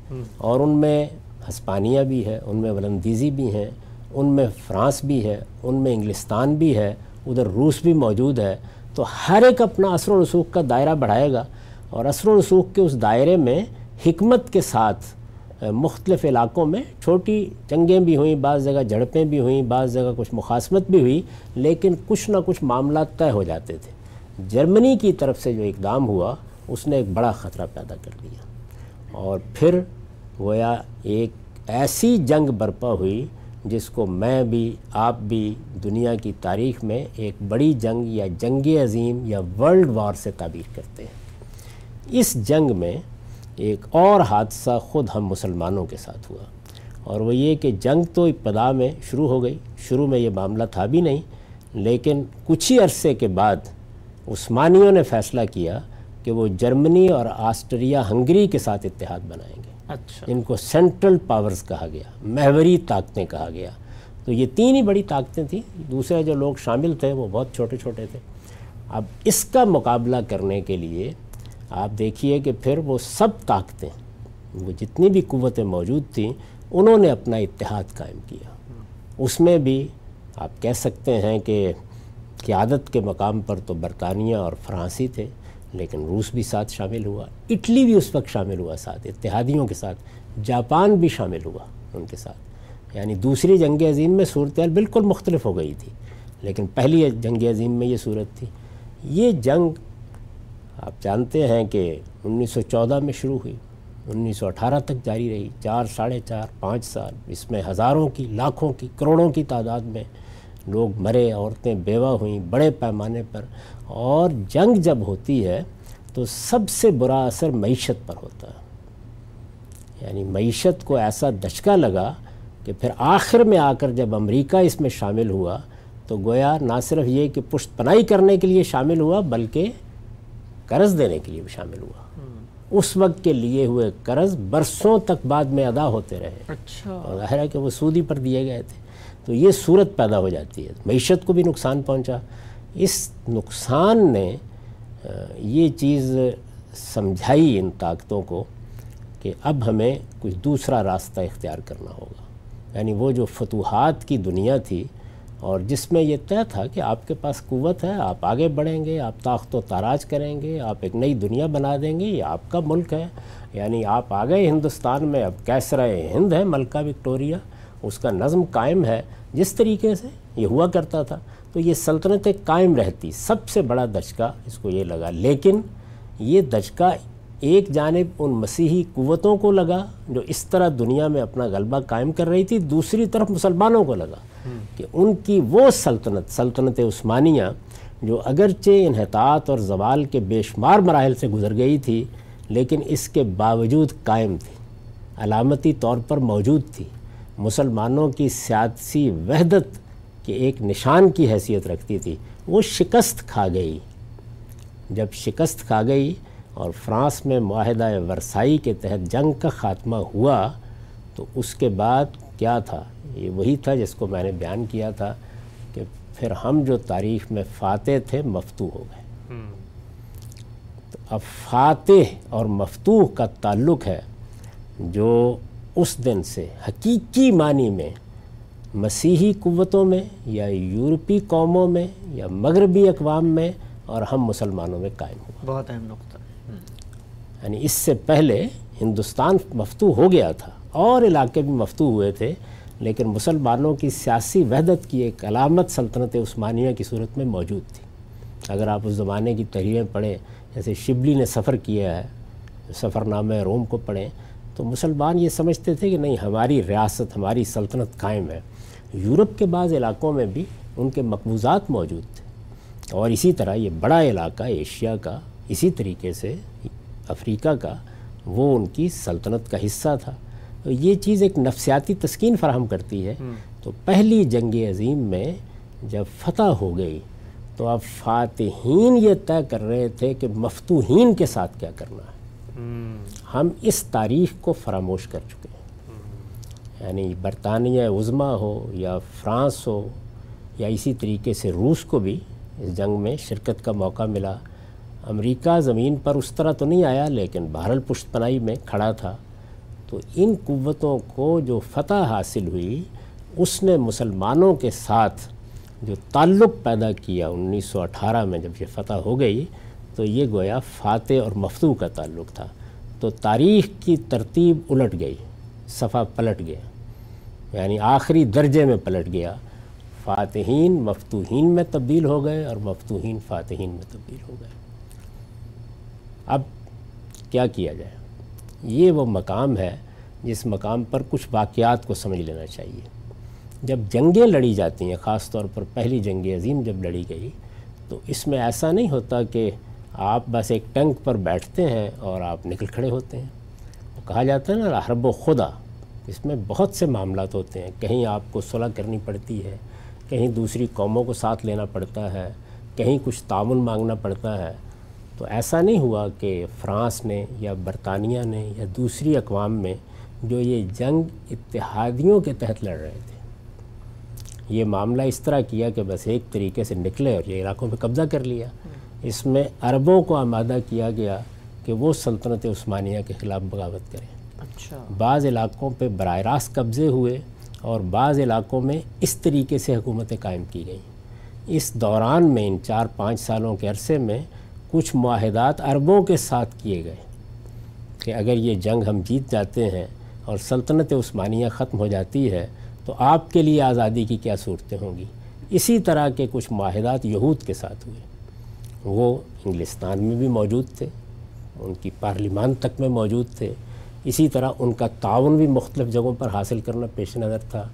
اور ان میں ہسپانیہ بھی ہے، ان میں ولندیزی بھی ہیں، ان میں فرانس بھی ہے، ان میں انگلستان بھی ہے، ادھر روس بھی موجود ہے. تو ہر ایک اپنا اثر و رسوخ کا دائرہ بڑھائے گا، اور اثر و رسوخ کے اس دائرے میں حکمت کے ساتھ مختلف علاقوں میں چھوٹی جنگیں بھی ہوئیں، بعض جگہ جھڑپیں بھی ہوئیں، بعض جگہ کچھ مخاصمت بھی ہوئی، لیکن کچھ نہ کچھ معاملات طے ہو جاتے تھے. جرمنی کی طرف سے جو اقدام ہوا اس نے ایک بڑا خطرہ پیدا کر دیا، اور پھر گویا ایک ایسی جنگ برپا ہوئی جس کو میں بھی آپ بھی دنیا کی تاریخ میں ایک بڑی جنگ یا جنگ عظیم یا ورلڈ وار سے تعبیر کرتے ہیں. اس جنگ میں ایک اور حادثہ خود ہم مسلمانوں کے ساتھ ہوا، اور وہ یہ کہ جنگ تو ابتدا میں شروع ہو گئی، شروع میں یہ معاملہ تھا بھی نہیں، لیکن کچھ ہی عرصے کے بعد عثمانیوں نے فیصلہ کیا کہ وہ جرمنی اور آسٹریا ہنگری کے ساتھ اتحاد بنائیں گے. اچھا، ان کو سینٹرل پاورز کہا گیا، محوری طاقتیں کہا گیا. تو یہ تین ہی بڑی طاقتیں تھیں، دوسرے جو لوگ شامل تھے وہ بہت چھوٹے چھوٹے تھے. اب اس کا مقابلہ کرنے کے لیے آپ دیکھیے کہ پھر وہ سب طاقتیں، وہ جتنی بھی قوتیں موجود تھیں، انہوں نے اپنا اتحاد قائم کیا. اس میں بھی آپ کہہ سکتے ہیں کہ قیادت کے مقام پر تو برطانیہ اور فرانسی تھے، لیکن روس بھی ساتھ شامل ہوا، اٹلی بھی اس وقت شامل ہوا ساتھ اتحادیوں کے ساتھ، جاپان بھی شامل ہوا ان کے ساتھ. یعنی دوسری جنگ عظیم میں صورتحال بالکل مختلف ہو گئی تھی، لیکن پہلی جنگ عظیم میں یہ صورت تھی. یہ جنگ آپ جانتے ہیں کہ انیس سو چودہ میں شروع ہوئی، انیس سو اٹھارہ تک جاری رہی، چار ساڑھے چار پانچ سال. اس میں ہزاروں کی، لاکھوں کی، کروڑوں کی تعداد میں لوگ مرے، عورتیں بیوہ ہوئیں بڑے پیمانے پر. اور جنگ جب ہوتی ہے تو سب سے برا اثر معیشت پر ہوتا ہے. یعنی معیشت کو ایسا دھچکا لگا کہ پھر آخر میں آ کر جب امریکہ اس میں شامل ہوا تو گویا نہ صرف یہ کہ پشت پناہی کرنے کے لیے شامل ہوا بلکہ قرض دینے کے لیے بھی شامل ہوا. اس وقت کے لیے ہوئے قرض برسوں تک بعد میں ادا ہوتے رہے. اچھا، اور ظاہر ہے کہ وہ سودی پر دیے گئے تھے. تو یہ صورت پیدا ہو جاتی ہے، معیشت کو بھی نقصان پہنچا. اس نقصان نے یہ چیز سمجھائی ان طاقتوں کو کہ اب ہمیں کچھ دوسرا راستہ اختیار کرنا ہوگا. یعنی وہ جو فتوحات کی دنیا تھی اور جس میں یہ طے تھا کہ آپ کے پاس قوت ہے, آپ آگے بڑھیں گے, آپ طاقت و تاراج کریں گے, آپ ایک نئی دنیا بنا دیں گے, یہ آپ کا ملک ہے. یعنی آپ آ گئے ہندوستان میں, اب کیسرہ ہند ہے ملکہ وکٹوریا, اس کا نظم قائم ہے. جس طریقے سے یہ ہوا کرتا تھا تو یہ سلطنتیں قائم رہتی. سب سے بڑا دھچکا اس کو یہ لگا, لیکن یہ دھچکا ایک جانب ان مسیحی قوتوں کو لگا جو اس طرح دنیا میں اپنا غلبہ قائم کر رہی تھی, دوسری طرف مسلمانوں کو لگا کہ ان کی وہ سلطنت, سلطنت عثمانیہ, جو اگرچہ انحطاط اور زوال کے بے شمار مراحل سے گزر گئی تھی لیکن اس کے باوجود قائم تھی, علامتی طور پر موجود تھی, مسلمانوں کی سیاسی وحدت کے ایک نشان کی حیثیت رکھتی تھی, وہ شکست کھا گئی. جب شکست کھا گئی اور فرانس میں معاہدہ ورسائی کے تحت جنگ کا خاتمہ ہوا تو اس کے بعد کیا تھا, یہ وہی تھا جس کو میں نے بیان کیا تھا کہ پھر ہم جو تاریخ میں فاتح تھے مفتوح ہو گئے. تو اب فاتح اور مفتوح کا تعلق ہے جو اس دن سے حقیقی معنی میں مسیحی قوتوں میں یا یورپی قوموں میں یا مغربی اقوام میں اور ہم مسلمانوں میں قائم ہوا. بہت اہم نقطہ. یعنی اس سے پہلے ہندوستان مفتوح ہو گیا تھا اور علاقے بھی مفتوح ہوئے تھے, لیکن مسلمانوں کی سیاسی وحدت کی ایک علامت سلطنت عثمانیہ کی صورت میں موجود تھی. اگر آپ اس زمانے کی تحریریں پڑھیں, جیسے شبلی نے سفر کیا ہے, سفر نامہ روم کو پڑھیں, تو مسلمان یہ سمجھتے تھے کہ نہیں, ہماری ریاست, ہماری سلطنت قائم ہے. یورپ کے بعض علاقوں میں بھی ان کے مقبوضات موجود تھے, اور اسی طرح یہ بڑا علاقہ ایشیا کا, اسی طریقے سے افریقہ کا, وہ ان کی سلطنت کا حصہ تھا. تو یہ چیز ایک نفسیاتی تسکین فراہم کرتی ہے. تو پہلی جنگ عظیم میں جب فتح ہو گئی تو اب فاتحین یہ طے کر رہے تھے کہ مفتوحین کے ساتھ کیا کرنا ہے. ہم اس تاریخ کو فراموش کر چکے ہیں. یعنی برطانیہ عظما ہو یا فرانس ہو یا اسی طریقے سے روس کو بھی اس جنگ میں شرکت کا موقع ملا. امریکہ زمین پر اس طرح تو نہیں آیا لیکن بہرحال پشت پناہی میں کھڑا تھا. تو ان قوتوں کو جو فتح حاصل ہوئی اس نے مسلمانوں کے ساتھ جو تعلق پیدا کیا انیس سو اٹھارہ میں جب یہ فتح ہو گئی, تو یہ گویا فاتح اور مفتوح کا تعلق تھا. تو تاریخ کی ترتیب الٹ گئی, صفحہ پلٹ گیا, یعنی آخری درجے میں پلٹ گیا. فاتحین مفتوحین میں تبدیل ہو گئے اور مفتوحین فاتحین میں تبدیل ہو گئے. اب کیا کیا جائے, یہ وہ مقام ہے جس مقام پر کچھ واقعات کو سمجھ لینا چاہیے. جب جنگیں لڑی جاتی ہیں, خاص طور پر پہلی جنگ عظیم جب لڑی گئی, تو اس میں ایسا نہیں ہوتا کہ آپ بس ایک ٹینک پر بیٹھتے ہیں اور آپ نکل کھڑے ہوتے ہیں. کہا جاتا ہے نا حرب و خدا, اس میں بہت سے معاملات ہوتے ہیں. کہیں آپ کو صلح کرنی پڑتی ہے, کہیں دوسری قوموں کو ساتھ لینا پڑتا ہے, کہیں کچھ تعاون مانگنا پڑتا ہے. تو ایسا نہیں ہوا کہ فرانس نے یا برطانیہ نے یا دوسری اقوام میں جو یہ جنگ اتحادیوں کے تحت لڑ رہے تھے, یہ معاملہ اس طرح کیا کہ بس ایک طریقے سے نکلے اور یہ علاقوں پہ قبضہ کر لیا. اس میں عربوں کو آمادہ کیا گیا کہ وہ سلطنت عثمانیہ کے خلاف بغاوت کریں. اچھا, بعض علاقوں پہ براہ راست قبضے ہوئے اور بعض علاقوں میں اس طریقے سے حکومتیں قائم کی گئیں. اس دوران میں ان چار پانچ سالوں کے عرصے میں کچھ معاہدات عربوں کے ساتھ کیے گئے کہ اگر یہ جنگ ہم جیت جاتے ہیں اور سلطنت عثمانیہ ختم ہو جاتی ہے تو آپ کے لیے آزادی کی کیا صورتیں ہوں گی. اسی طرح کے کچھ معاہدات یہود کے ساتھ ہوئے. وہ انگلستان میں بھی موجود تھے, ان کی پارلیمان تک میں موجود تھے. اسی طرح ان کا تعاون بھی مختلف جگہوں پر حاصل کرنا پیش نظر تھا.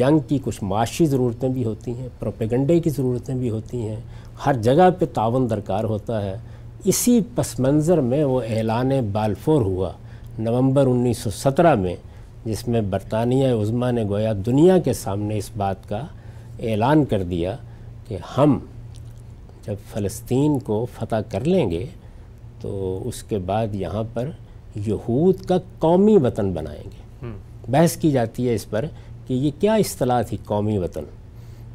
جنگ کی کچھ معاشی ضرورتیں بھی ہوتی ہیں, پروپیگنڈے کی ضرورتیں بھی ہوتی ہیں, ہر جگہ پہ تعاون درکار ہوتا ہے. اسی پس منظر میں وہ اعلان بالفور ہوا نومبر انیس سو سترہ میں, جس میں برطانیہ عظما نے گویا دنیا کے سامنے اس بات کا اعلان کر دیا کہ ہم جب فلسطین کو فتح کر لیں گے تو اس کے بعد یہاں پر یہود کا قومی وطن بنائیں گے. بحث کی جاتی ہے اس پر کہ یہ کیا اصطلاح تھی قومی وطن,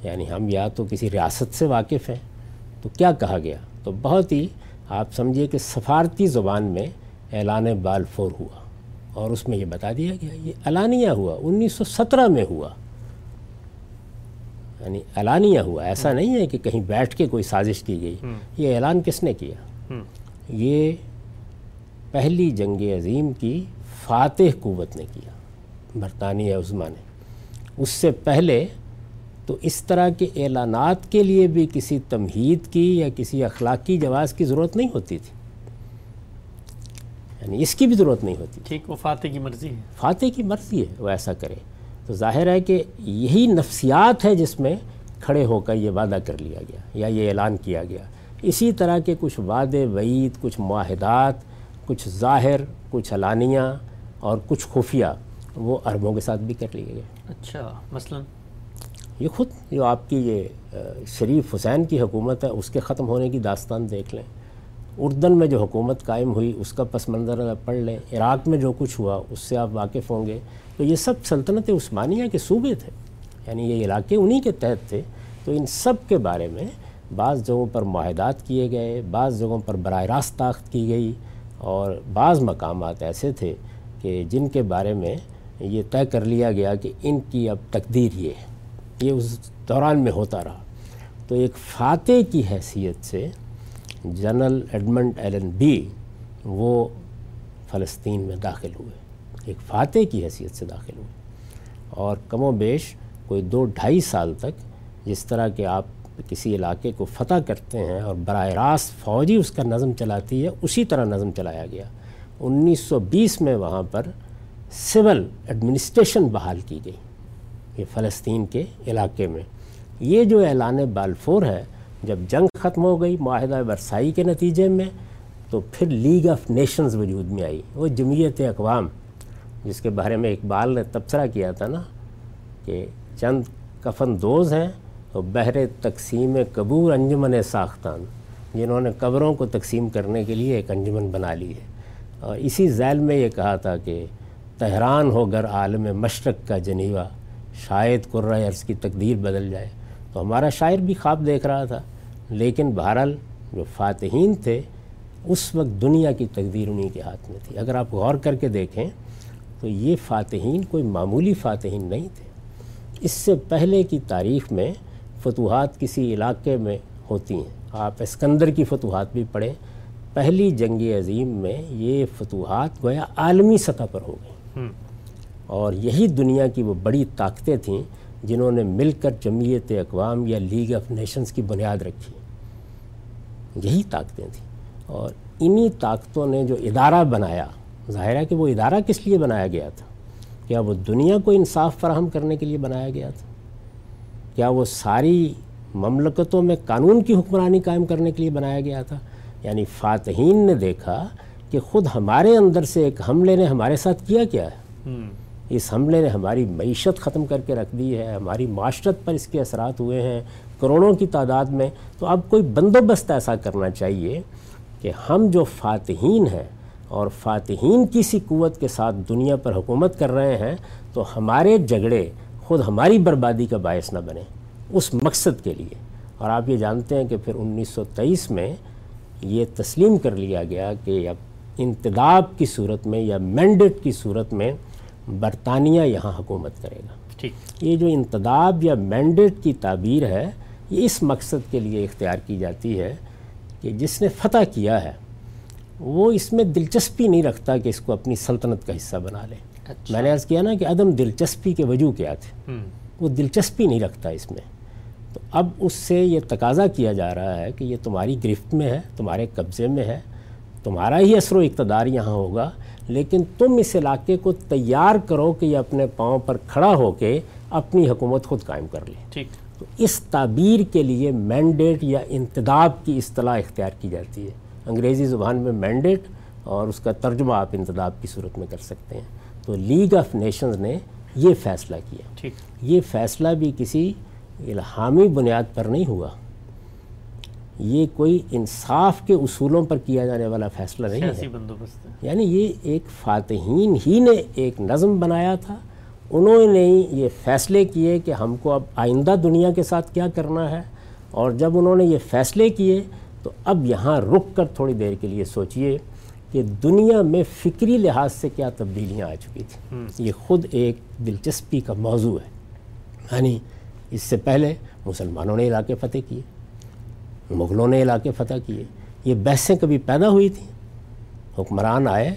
یعنی ہم یا تو کسی ریاست سے واقف ہیں تو کیا کہا گیا. تو بہت ہی آپ سمجھیے کہ سفارتی زبان میں اعلان بالفور ہوا اور اس میں یہ بتا دیا گیا یہ علانیہ ہوا، انیس سو سترہ میں ہوا، یعنی علانیہ ہوا، ایسا نہیں ہے کہ کہیں بیٹھ کے کوئی سازش کی گئی. یہ اعلان کس نے کیا؟ یہ پہلی جنگ عظیم کی فاتح قوت نے کیا، برطانیہ عظما نے. اس سے پہلے تو اس طرح کے اعلانات کے لیے بھی کسی تمہید کی یا کسی اخلاقی جواز کی ضرورت نہیں ہوتی تھی، یعنی اس کی بھی ضرورت نہیں ہوتی. ٹھیک، وہ فاتح کی مرضی ہے، فاتح کی مرضی ہے وہ ایسا کرے. تو ظاہر ہے کہ یہی نفسیات ہے جس میں کھڑے ہو کر یہ وعدہ کر لیا گیا یا یہ اعلان کیا گیا. اسی طرح کے کچھ وعدے، وعید، کچھ معاہدات، کچھ ظاہر، کچھ علانیہ اور کچھ خفیہ، وہ عربوں کے ساتھ بھی کر لیے گئے. اچھا، مثلاً یہ خود جو آپ کی یہ شریف حسین کی حکومت ہے اس کے ختم ہونے کی داستان دیکھ لیں. اردن میں جو حکومت قائم ہوئی اس کا پس منظر پڑھ لیں. عراق میں جو کچھ ہوا اس سے آپ واقف ہوں گے. تو یہ سب سلطنت عثمانیہ کے صوبے تھے، یعنی یہ علاقے انہی کے تحت تھے. تو ان سب کے بارے میں بعض جگہوں پر معاہدات کیے گئے، بعض جگہوں پر براہ راست طاقت کی گئی، اور بعض مقامات ایسے تھے کہ جن کے بارے میں یہ طے کر لیا گیا کہ ان کی اب تقدیر یہ ہے. یہ اس دوران میں ہوتا رہا. تو ایک فاتح کی حیثیت سے جنرل ایڈمنڈ ایلن بی وہ فلسطین میں داخل ہوئے، ایک فاتح کی حیثیت سے داخل ہوئے، اور کم و بیش کوئی دو ڈھائی سال تک جس طرح کہ آپ کسی علاقے کو فتح کرتے ہیں اور براہ راست فوجی اس کا نظم چلاتی ہے، اسی طرح نظم چلایا گیا. انیس سو بیس میں وہاں پر سول ایڈمنسٹریشن بحال کی گئی یہ فلسطین کے علاقے میں. یہ جو اعلان بالفور ہے، جب جنگ ختم ہو گئی معاہدہ ورسائی کے نتیجے میں، تو پھر لیگ آف نیشنز وجود میں آئی، وہ جمعیت اقوام جس کے بارے میں اقبال نے تبصرہ کیا تھا نا کہ چند کفن دوز ہیں اور بحر تقسیم قبور انجمن ساختان، جنہوں نے قبروں کو تقسیم کرنے کے لیے ایک انجمن بنا لی ہے. اور اسی ذیل میں یہ کہا تھا کہ تہران ہو گر عالم مشرق کا جنیوا، شاید قرۂ ارض کی تقدیر بدل جائے. تو ہمارا شاعر بھی خواب دیکھ رہا تھا، لیکن بہرحال جو فاتحین تھے اس وقت دنیا کی تقدیر انہی کے ہاتھ میں تھی. اگر آپ غور کر کے دیکھیں تو یہ فاتحین کوئی معمولی فاتحین نہیں تھے. اس سے پہلے کی تاریخ میں فتوحات کسی علاقے میں ہوتی ہیں. آپ اسکندر کی فتوحات بھی پڑھیں، پہلی جنگ عظیم میں یہ فتوحات گویا عالمی سطح پر ہو گئیں، اور یہی دنیا کی وہ بڑی طاقتیں تھیں جنہوں نے مل کر جمعیت اقوام یا لیگ آف نیشنز کی بنیاد رکھی. یہی طاقتیں تھیں، اور انہی طاقتوں نے جو ادارہ بنایا، ظاہر ہے کہ وہ ادارہ کس لیے بنایا گیا تھا؟ کیا وہ دنیا کو انصاف فراہم کرنے کے لیے بنایا گیا تھا؟ کیا وہ ساری مملکتوں میں قانون کی حکمرانی قائم کرنے کے لیے بنایا گیا تھا؟ یعنی فاتحین نے دیکھا کہ خود ہمارے اندر سے ایک حملے نے ہمارے ساتھ کیا کیا ہے. اس حملے نے ہماری معیشت ختم کر کے رکھ دی ہے، ہماری معاشرت پر اس کے اثرات ہوئے ہیں کروڑوں کی تعداد میں. تو اب کوئی بندوبست ایسا کرنا چاہیے کہ ہم جو فاتحین ہیں اور فاتحین کی سی قوت کے ساتھ دنیا پر حکومت کر رہے ہیں، تو ہمارے جھگڑے خود ہماری بربادی کا باعث نہ بنے، اس مقصد کے لیے. اور آپ یہ جانتے ہیں کہ پھر انیس سو تیئیس میں یہ تسلیم کر لیا گیا کہ اب انتداب کی صورت میں یا مینڈیٹ کی صورت میں برطانیہ یہاں حکومت کرے گا. ٹھیک، یہ جو انتداب یا مینڈیٹ کی تعبیر ہے یہ اس مقصد کے لیے اختیار کی جاتی ہے کہ جس نے فتح کیا ہے وہ اس میں دلچسپی نہیں رکھتا کہ اس کو اپنی سلطنت کا حصہ بنا لے. میں نے عرض کیا نا کہ عدم دلچسپی کے وجوہ کیا تھے، وہ دلچسپی نہیں رکھتا اس میں. تو اب اس سے یہ تقاضا کیا جا رہا ہے کہ یہ تمہاری گرفت میں ہے، تمہارے قبضے میں ہے، تمہارا ہی اثر و اقتدار یہاں ہوگا، لیکن تم اس علاقے کو تیار کرو کہ یہ اپنے پاؤں پر کھڑا ہو کے اپنی حکومت خود قائم کر لے. ٹھیک، تو اس تعبیر کے لیے مینڈیٹ یا انتداب کی اصطلاح اختیار کی جاتی ہے. انگریزی زبان میں مینڈیٹ اور اس کا ترجمہ آپ انتداب کی صورت میں کر سکتے ہیں. تو لیگ آف نیشنز نے یہ فیصلہ کیا. یہ فیصلہ بھی کسی الہامی بنیاد پر نہیں ہوا، یہ کوئی انصاف کے اصولوں پر کیا جانے والا فیصلہ نہیں ہے. بندوبست، یعنی یہ ایک فاتحین ہی نے ایک نظم بنایا تھا، انہوں نے یہ فیصلے کیے کہ ہم کو اب آئندہ دنیا کے ساتھ کیا کرنا ہے. اور جب انہوں نے یہ فیصلے کیے تو اب یہاں رک کر تھوڑی دیر کے لیے سوچئے کہ دنیا میں فکری لحاظ سے کیا تبدیلیاں آ چکی تھیں. یہ خود ایک دلچسپی کا موضوع ہے. یعنی اس سے پہلے مسلمانوں نے علاقے فتح کیے, مغلوں نے علاقے فتح کیے, یہ بحثیں کبھی پیدا ہوئی تھیں؟ حکمران آئے,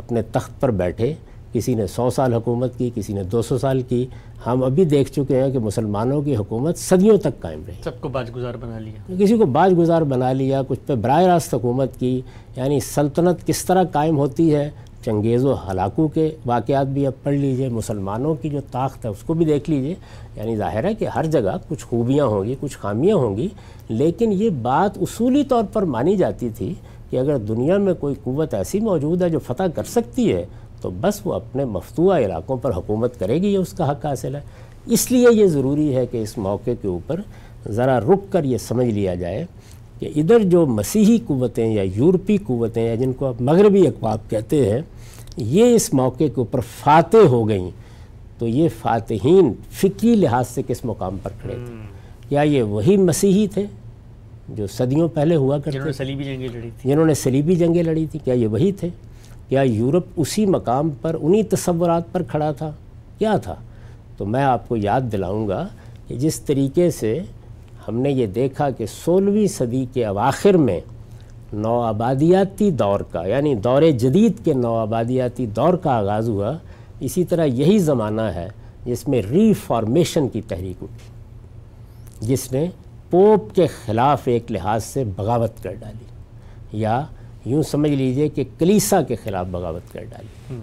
اپنے تخت پر بیٹھے, کسی نے سو سال حکومت کی, کسی نے دو سو سال کی. ہم ابھی دیکھ چکے ہیں کہ مسلمانوں کی حکومت صدیوں تک قائم رہی, سب کو باج گزار بنا لیا, کسی کو باج گزار بنا لیا, کچھ پہ براہ راست حکومت کی. یعنی سلطنت کس طرح قائم ہوتی ہے, چنگیز و ہلاکو کے واقعات بھی اب پڑھ لیجئے, مسلمانوں کی جو طاقت ہے اس کو بھی دیکھ لیجئے. یعنی ظاہر ہے کہ ہر جگہ کچھ خوبیاں ہوں گی, کچھ خامیاں ہوں گی, لیکن یہ بات اصولی طور پر مانی جاتی تھی کہ اگر دنیا میں کوئی قوت ایسی موجود ہے جو فتح کر سکتی ہے تو بس وہ اپنے مفتوحہ علاقوں پر حکومت کرے گی, یہ اس کا حق حاصل ہے. اس لیے یہ ضروری ہے کہ اس موقع کے اوپر ذرا رک کر یہ سمجھ لیا جائے کہ ادھر جو مسیحی قوتیں یا یورپی قوتیں یا جن کو اب مغربی اقوام کہتے ہیں, یہ اس موقع کے اوپر فاتح ہو گئیں. تو یہ فاتحین فکری لحاظ سے کس مقام پر کھڑے تھے؟ کیا یہ وہی مسیحی تھے جو صدیوں پہلے ہوا کرتے, جنہوں نے صلیبی جنگیں لڑی تھیں جنہوں نے صلیبی جنگیں لڑی تھیں کیا یہ وہی تھے؟ کیا یورپ اسی مقام پر انہی تصورات پر کھڑا تھا؟ کیا تھا؟ تو میں آپ کو یاد دلاؤں گا کہ جس طریقے سے ہم نے یہ دیکھا کہ سولہویں صدی کے اواخر میں نو آبادیاتی دور کا, یعنی دور جدید کے نو آبادیاتی دور کا آغاز ہوا, اسی طرح یہی زمانہ ہے جس میں ری فارمیشن کی تحریک اٹھی, جس نے پوپ کے خلاف ایک لحاظ سے بغاوت کر ڈالی, یا یوں سمجھ لیجئے کہ کلیسا کے خلاف بغاوت کر ڈالی.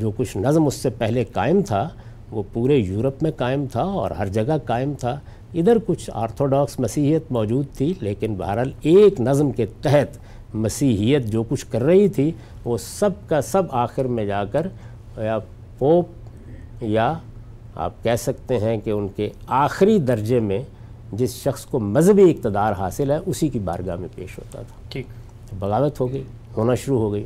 جو کچھ نظم اس سے پہلے قائم تھا وہ پورے یورپ میں قائم تھا اور ہر جگہ قائم تھا. ادھر کچھ آرتھوڈاکس مسیحیت موجود تھی, لیکن بہرحال ایک نظم کے تحت مسیحیت جو کچھ کر رہی تھی وہ سب کا سب آخر میں جا کر یا پوپ, یا آپ کہہ سکتے ہیں کہ ان کے آخری درجے میں جس شخص کو مذہبی اقتدار حاصل ہے اسی کی بارگاہ میں پیش ہوتا تھا. ٹھیک, بغاوت ہو گئی, ہونا شروع ہو گئی.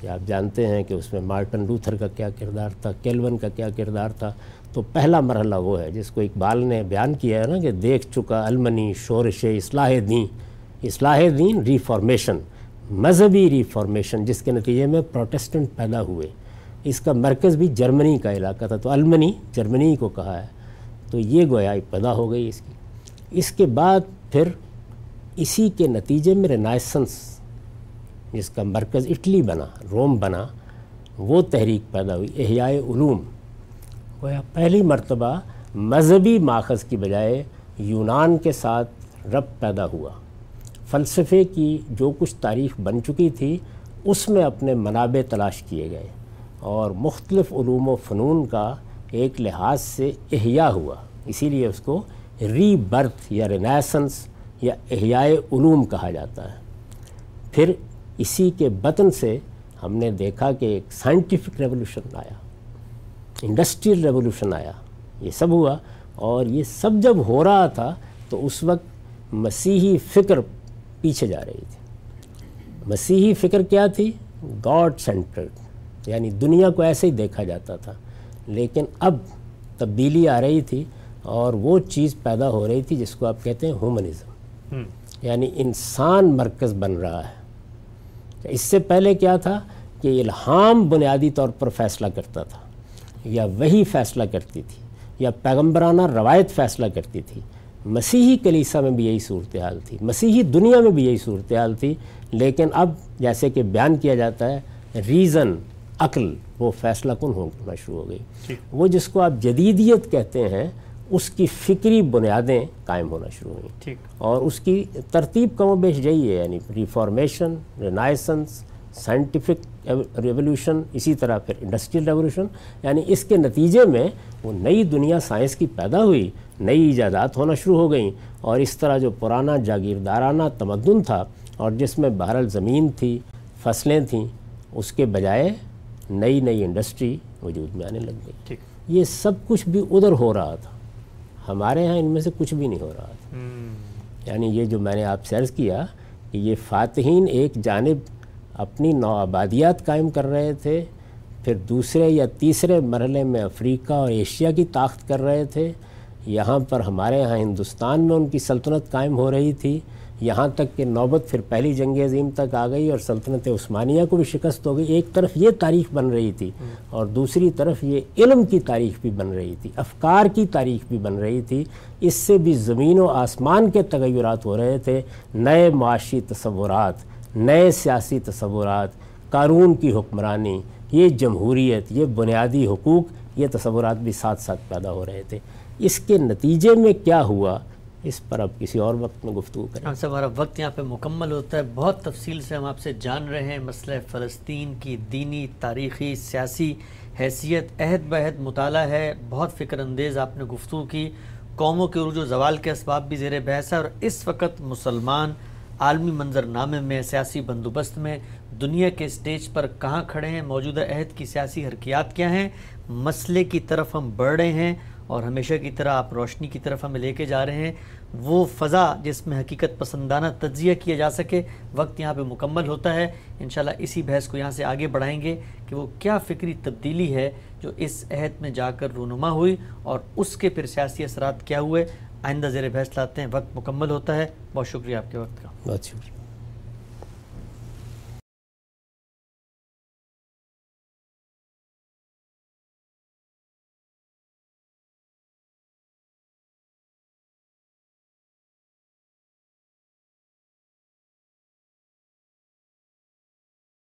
کہ آپ جانتے ہیں کہ اس میں مارٹن لوتھر کا کیا کردار تھا, کیلون کا کیا کردار تھا. تو پہلا مرحلہ وہ ہے جس کو اقبال نے بیان کیا ہے نا کہ دیکھ چکا المنی شورش اصلاح دین, اصلاح دین ری فارمیشن, مذہبی ری فارمیشن جس کے نتیجے میں پروٹیسٹنٹ پیدا ہوئے. اس کا مرکز بھی جرمنی کا علاقہ تھا, تو المنی جرمنی کو کہا ہے. تو یہ گویا پیدا ہو گئی اس کی. اس کے بعد پھر اسی کے نتیجے میں رینائسنس جس کا مرکز اٹلی بنا, روم بنا, وہ تحریک پیدا ہوئی, احیائے علوم. گویا پہلی مرتبہ مذہبی ماخذ کی بجائے یونان کے ساتھ ربط پیدا ہوا. فلسفے کی جو کچھ تاریخ بن چکی تھی اس میں اپنے منابع تلاش کیے گئے اور مختلف علوم و فنون کا ایک لحاظ سے احیاء ہوا. اسی لیے اس کو ری برتھ یا رینیسنس یا احیائے علوم کہا جاتا ہے. پھر اسی کے بطن سے ہم نے دیکھا کہ ایک سائنٹیفک ریولوشن آیا, انڈسٹریل ریولوشن آیا, یہ سب ہوا. اور یہ سب جب ہو رہا تھا تو اس وقت مسیحی فکر پیچھے جا رہی تھی. مسیحی فکر کیا تھی؟ گاڈ سینٹرڈ, یعنی دنیا کو ایسے ہی دیکھا جاتا تھا. لیکن اب تبدیلی آ رہی تھی اور وہ چیز پیدا ہو رہی تھی جس کو آپ کہتے ہیں ہیومنزم, یعنی انسان مرکز بن رہا ہے. اس سے پہلے کیا تھا کہ الہام بنیادی طور پر فیصلہ کرتا تھا, یا وحی فیصلہ کرتی تھی, یا پیغمبرانہ روایت فیصلہ کرتی تھی. مسیحی کلیسا میں بھی یہی صورتحال تھی, مسیحی دنیا میں بھی یہی صورتحال تھی. لیکن اب جیسے کہ بیان کیا جاتا ہے ریزن, عقل, وہ فیصلہ کن ہونا شروع ہو گئی. وہ جس کو آپ جدیدیت کہتے ہیں اس کی فکری بنیادیں قائم ہونا شروع ہوئیں, اور اس کی ترتیب کم و بیش یہی ہے. یعنی ریفارمیشن, رینائسنس, سائنٹیفک ریولوشن, اسی طرح پھر انڈسٹریل ریولوشن. یعنی اس کے نتیجے میں وہ نئی دنیا سائنس کی پیدا ہوئی, نئی ایجادات ہونا شروع ہو گئیں, اور اس طرح جو پرانا جاگیردارانہ تمدن تھا اور جس میں بہرحال زمین تھی, فصلیں تھیں, اس کے بجائے نئی نئی انڈسٹری وجود میں آنے لگ گئی. یہ سب کچھ بھی ادھر ہو رہا تھا, ہمارے ہاں ان میں سے کچھ بھی نہیں ہو رہا تھا. یعنی یہ جو میں نے آپ سے عرض کیا کہ یہ فاتحین ایک جانب اپنی نو آبادیات قائم کر رہے تھے, پھر دوسرے یا تیسرے مرحلے میں افریقہ اور ایشیا کی طاقت کر رہے تھے, یہاں پر ہمارے ہاں ہندوستان میں ان کی سلطنت قائم ہو رہی تھی, یہاں تک کہ نوبت پھر پہلی جنگ عظیم تک آ گئی اور سلطنت عثمانیہ کو بھی شکست ہو گئی. ایک طرف یہ تاریخ بن رہی تھی اور دوسری طرف یہ علم کی تاریخ بھی بن رہی تھی, افکار کی تاریخ بھی بن رہی تھی. اس سے بھی زمین و آسمان کے تغیرات ہو رہے تھے, نئے معاشی تصورات, نئے سیاسی تصورات, قارون کی حکمرانی, یہ جمہوریت, یہ بنیادی حقوق, یہ تصورات بھی ساتھ ساتھ پیدا ہو رہے تھے. اس کے نتیجے میں کیا ہوا اس پر اب کسی اور وقت میں گفتگو کریں. ہم سے ہمارا وقت یہاں پہ مکمل ہوتا ہے. بہت تفصیل سے ہم آپ سے جان رہے ہیں مسئلہ فلسطین کی دینی, تاریخی, سیاسی حیثیت, عہد بہد مطالعہ ہے. بہت فکر اندیز آپ نے گفتگو کی. قوموں کے عروج و زوال کے اسباب بھی زیر بحث ہے اور اس وقت مسلمان عالمی منظرنامے میں, سیاسی بندوبست میں, دنیا کے اسٹیج پر کہاں کھڑے ہیں, موجودہ عہد کی سیاسی حرکیات کیا ہیں, مسئلے کی طرف ہم بڑھ رہے ہیں اور ہمیشہ کی طرح آپ روشنی کی طرف ہمیں لے کے جا رہے ہیں. وہ فضا جس میں حقیقت پسندانہ تجزیہ کیا جا سکے. وقت یہاں پہ مکمل ہوتا ہے. انشاءاللہ اسی بحث کو یہاں سے آگے بڑھائیں گے کہ وہ کیا فکری تبدیلی ہے جو اس عہد میں جا کر رونما ہوئی اور اس کے پھر سیاسی اثرات کیا ہوئے. آئندہ زیر بحث لاتے ہیں. وقت مکمل ہوتا ہے. بہت شکریہ آپ کے وقت کا. بہت شکریہ.